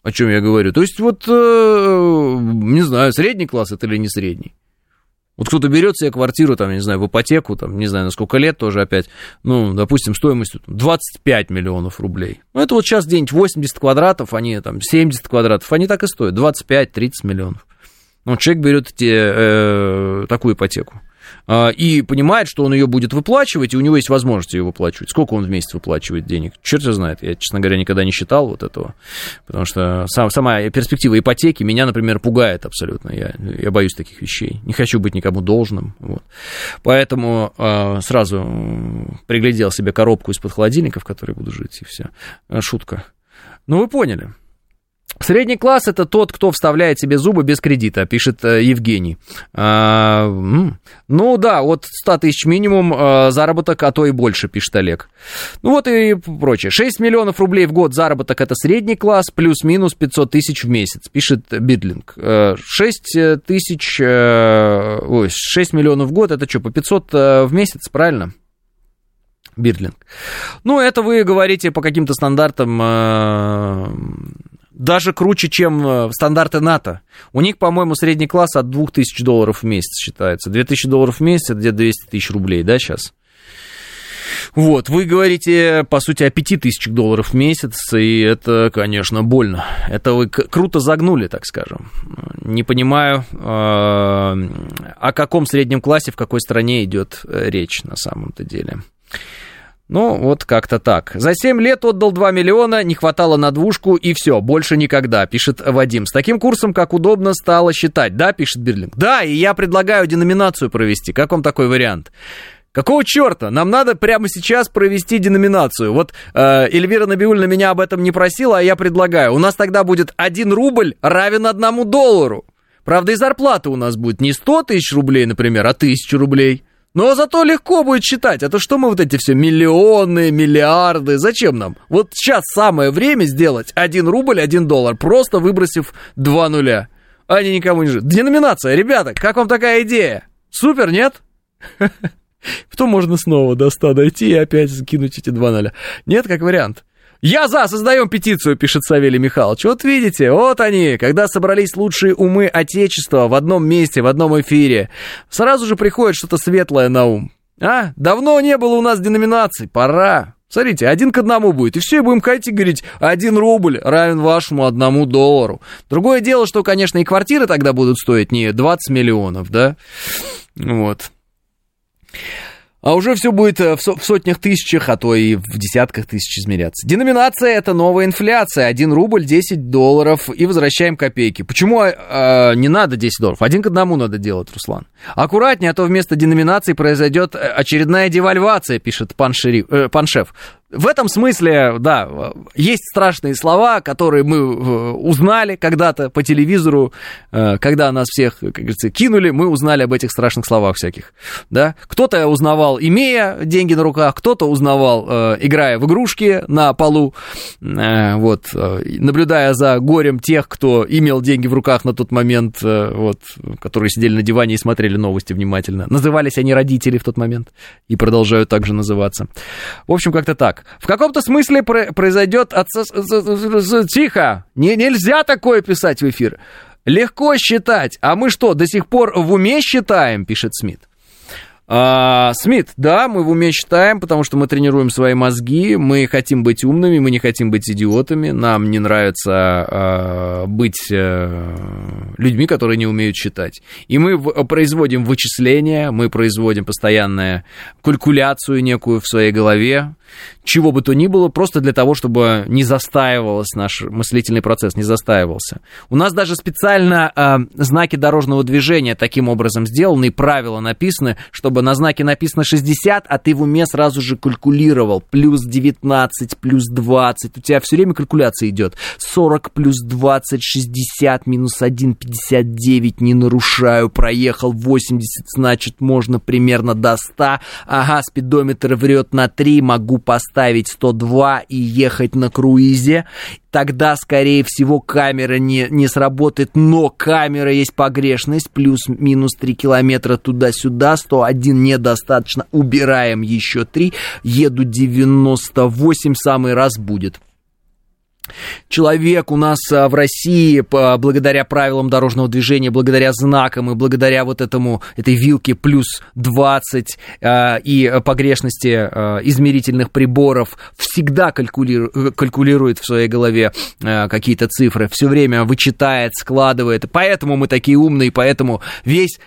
О чем я говорю? То есть, вот, не знаю, средний класс это или не средний. Вот кто-то берет себе квартиру, там, не знаю, в ипотеку, там, не знаю, на сколько лет тоже опять, ну, допустим, стоимостью 25 миллионов рублей. Ну, это вот сейчас где-нибудь 80 квадратов, они там 70 квадратов, они так и стоят, 25-30 миллионов. Ну, человек берет такую ипотеку и понимает, что он ее будет выплачивать, и у него есть возможность ее выплачивать. Сколько он в месяц выплачивает денег? Черт его знает, я, честно говоря, никогда не считал вот этого, потому что сама перспектива ипотеки меня, например, пугает абсолютно, я боюсь таких вещей, не хочу быть никому должным, вот. Поэтому сразу приглядел себе коробку из-под холодильника, в которой буду жить, и все, шутка. Ну, вы поняли. Средний класс – это тот, кто вставляет себе зубы без кредита, пишет Евгений. Ну да, от 100 тысяч минимум заработок, а то и больше, пишет Олег. Ну вот и прочее. 6 миллионов рублей в год заработок – это средний класс, плюс-минус 500 тысяч в месяц, пишет Бидлинг. 6 миллионов в год – это что, по 500 в месяц, правильно? Бидлинг. Ну это вы говорите по каким-то стандартам... Даже круче, чем стандарты НАТО. У них, по-моему, средний класс от $2000 в месяц считается. $2000 в месяц, это где-то 200 тысяч рублей, да, сейчас? Вот, вы говорите, по сути, о $5000 в месяц, и это, конечно, больно. Это вы круто загнули, так скажем. Не понимаю, о каком среднем классе, в какой стране идет речь на самом-то деле. Ну, вот как-то так. За 7 лет отдал 2 миллиона, не хватало на двушку, и все, больше никогда, пишет Вадим. С таким курсом, как удобно, стало считать, да, пишет Бирлинг? Да, и я предлагаю деноминацию провести. Как вам такой вариант? Какого черта? Нам надо прямо сейчас провести деноминацию. Вот Эльвира Набиуллина меня об этом не просила, а я предлагаю. У нас тогда будет 1 рубль равен $1. Правда, и зарплата у нас будет не 100 тысяч рублей, например, а 1000 рублей. Но зато легко будет считать, а то что мы вот эти все миллионы, миллиарды, зачем нам? Вот сейчас самое время сделать 1 рубль, 1 доллар, просто выбросив 2 нуля. Они никому не живут. Деноминация, ребята, как вам такая идея? Супер, нет? Потом можно снова до 100 дойти и опять закинуть эти 2 нуля. Нет, как вариант. «Я за! Создаем петицию!» — пишет Савелий Михайлович. Вот видите, вот они, когда собрались лучшие умы Отечества в одном месте, в одном эфире. Сразу же приходит что-то светлое на ум. А? Давно не было у нас деноминаций, пора. Смотрите, 1 к 1 будет, и все, и будем ходить и говорить, 1 рубль равен вашему 1 доллару. Другое дело, что, конечно, и квартиры тогда будут стоить не 20 миллионов, да? Вот. А уже все будет в сотнях тысячах, а то и в десятках тысяч измеряться. Деноминация — это новая инфляция. 1 рубль, 10 долларов и возвращаем копейки. Почему не надо 10 долларов? 1 к 1 надо делать, Руслан. Аккуратнее, а то вместо деноминации произойдет очередная девальвация, пишет Паншеф. В этом смысле, да, есть страшные слова, которые мы узнали когда-то по телевизору, когда нас всех, как говорится, кинули, мы узнали об этих страшных словах всяких, да. Кто-то узнавал, имея деньги на руках, кто-то узнавал, играя в игрушки на полу, вот, наблюдая за горем тех, кто имел деньги в руках на тот момент, вот, которые сидели на диване и смотрели новости внимательно. Назывались они родители в тот момент и продолжают также называться. В общем, как-то так. В каком-то смысле произойдет... Тихо! Нельзя такое писать в эфир. Легко считать. А мы что, до сих пор в уме считаем, пишет Смит. Смит, да, мы в уме считаем, потому что мы тренируем свои мозги, мы хотим быть умными, мы не хотим быть идиотами, нам не нравится быть людьми, которые не умеют считать. И мы производим вычисления, мы производим постоянную калькуляцию некую в своей голове, чего бы то ни было, просто для того, чтобы не застаивался наш мыслительный процесс, не застаивался. У нас даже специально знаки дорожного движения таким образом сделаны, и правила написаны, чтобы на знаке написано 60, а ты в уме сразу же калькулировал. Плюс 19, плюс 20. У тебя все время калькуляция идет. 40 плюс 20, 60, минус 1, 59. Не нарушаю, проехал 80, значит, можно примерно до 100. Ага, спидометр врет на 3, могу поставить 102 и ехать на круизе. Тогда, скорее всего, камера не сработает, но камера есть погрешность, плюс-минус 3 километра туда-сюда, 101 недостаточно, убираем еще 3, еду 98, самый раз будет. Человек у нас в России, благодаря правилам дорожного движения, благодаря знакам и благодаря вот этой вилке плюс 20 и погрешности измерительных приборов всегда калькулирует в своей голове какие-то цифры, все время вычитает, складывает. Поэтому мы такие умные, поэтому весь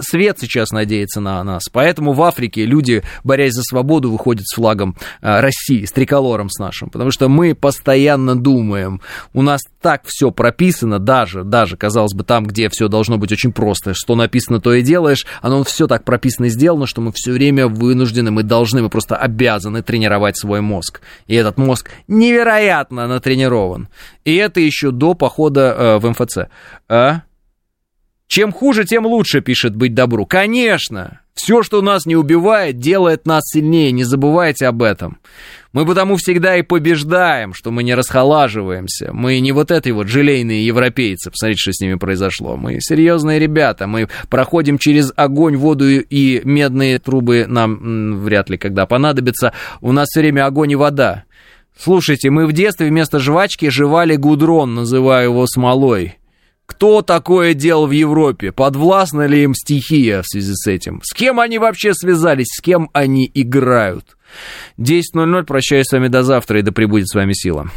свет сейчас надеется на нас. Поэтому в Африке люди, борясь за свободу, выходят с флагом России, с триколором с нашим, потому что мы постоянно думаем. У нас так все прописано, даже, казалось бы, там, где все должно быть очень просто, что написано, то и делаешь, оно все так прописано и сделано, что мы все время вынуждены, мы просто обязаны тренировать свой мозг. И этот мозг невероятно натренирован. И это еще до похода в МФЦ. Чем хуже, тем лучше, пишет «Быть добру». Конечно! Все, что нас не убивает, делает нас сильнее, не забывайте об этом. Мы потому всегда и побеждаем, что мы не расхолаживаемся. Мы не вот эти вот желейные европейцы, посмотрите, что с ними произошло. Мы серьезные ребята, мы проходим через огонь, воду и медные трубы нам вряд ли когда понадобится. У нас все время огонь и вода. Слушайте, мы в детстве вместо жвачки жевали гудрон, называя его смолой. Кто такое делал в Европе? Подвластна ли им стихия в связи с этим? С кем они вообще связались? С кем они играют? 10:00. Прощаюсь с вами до завтра, и да пребудет с вами сила.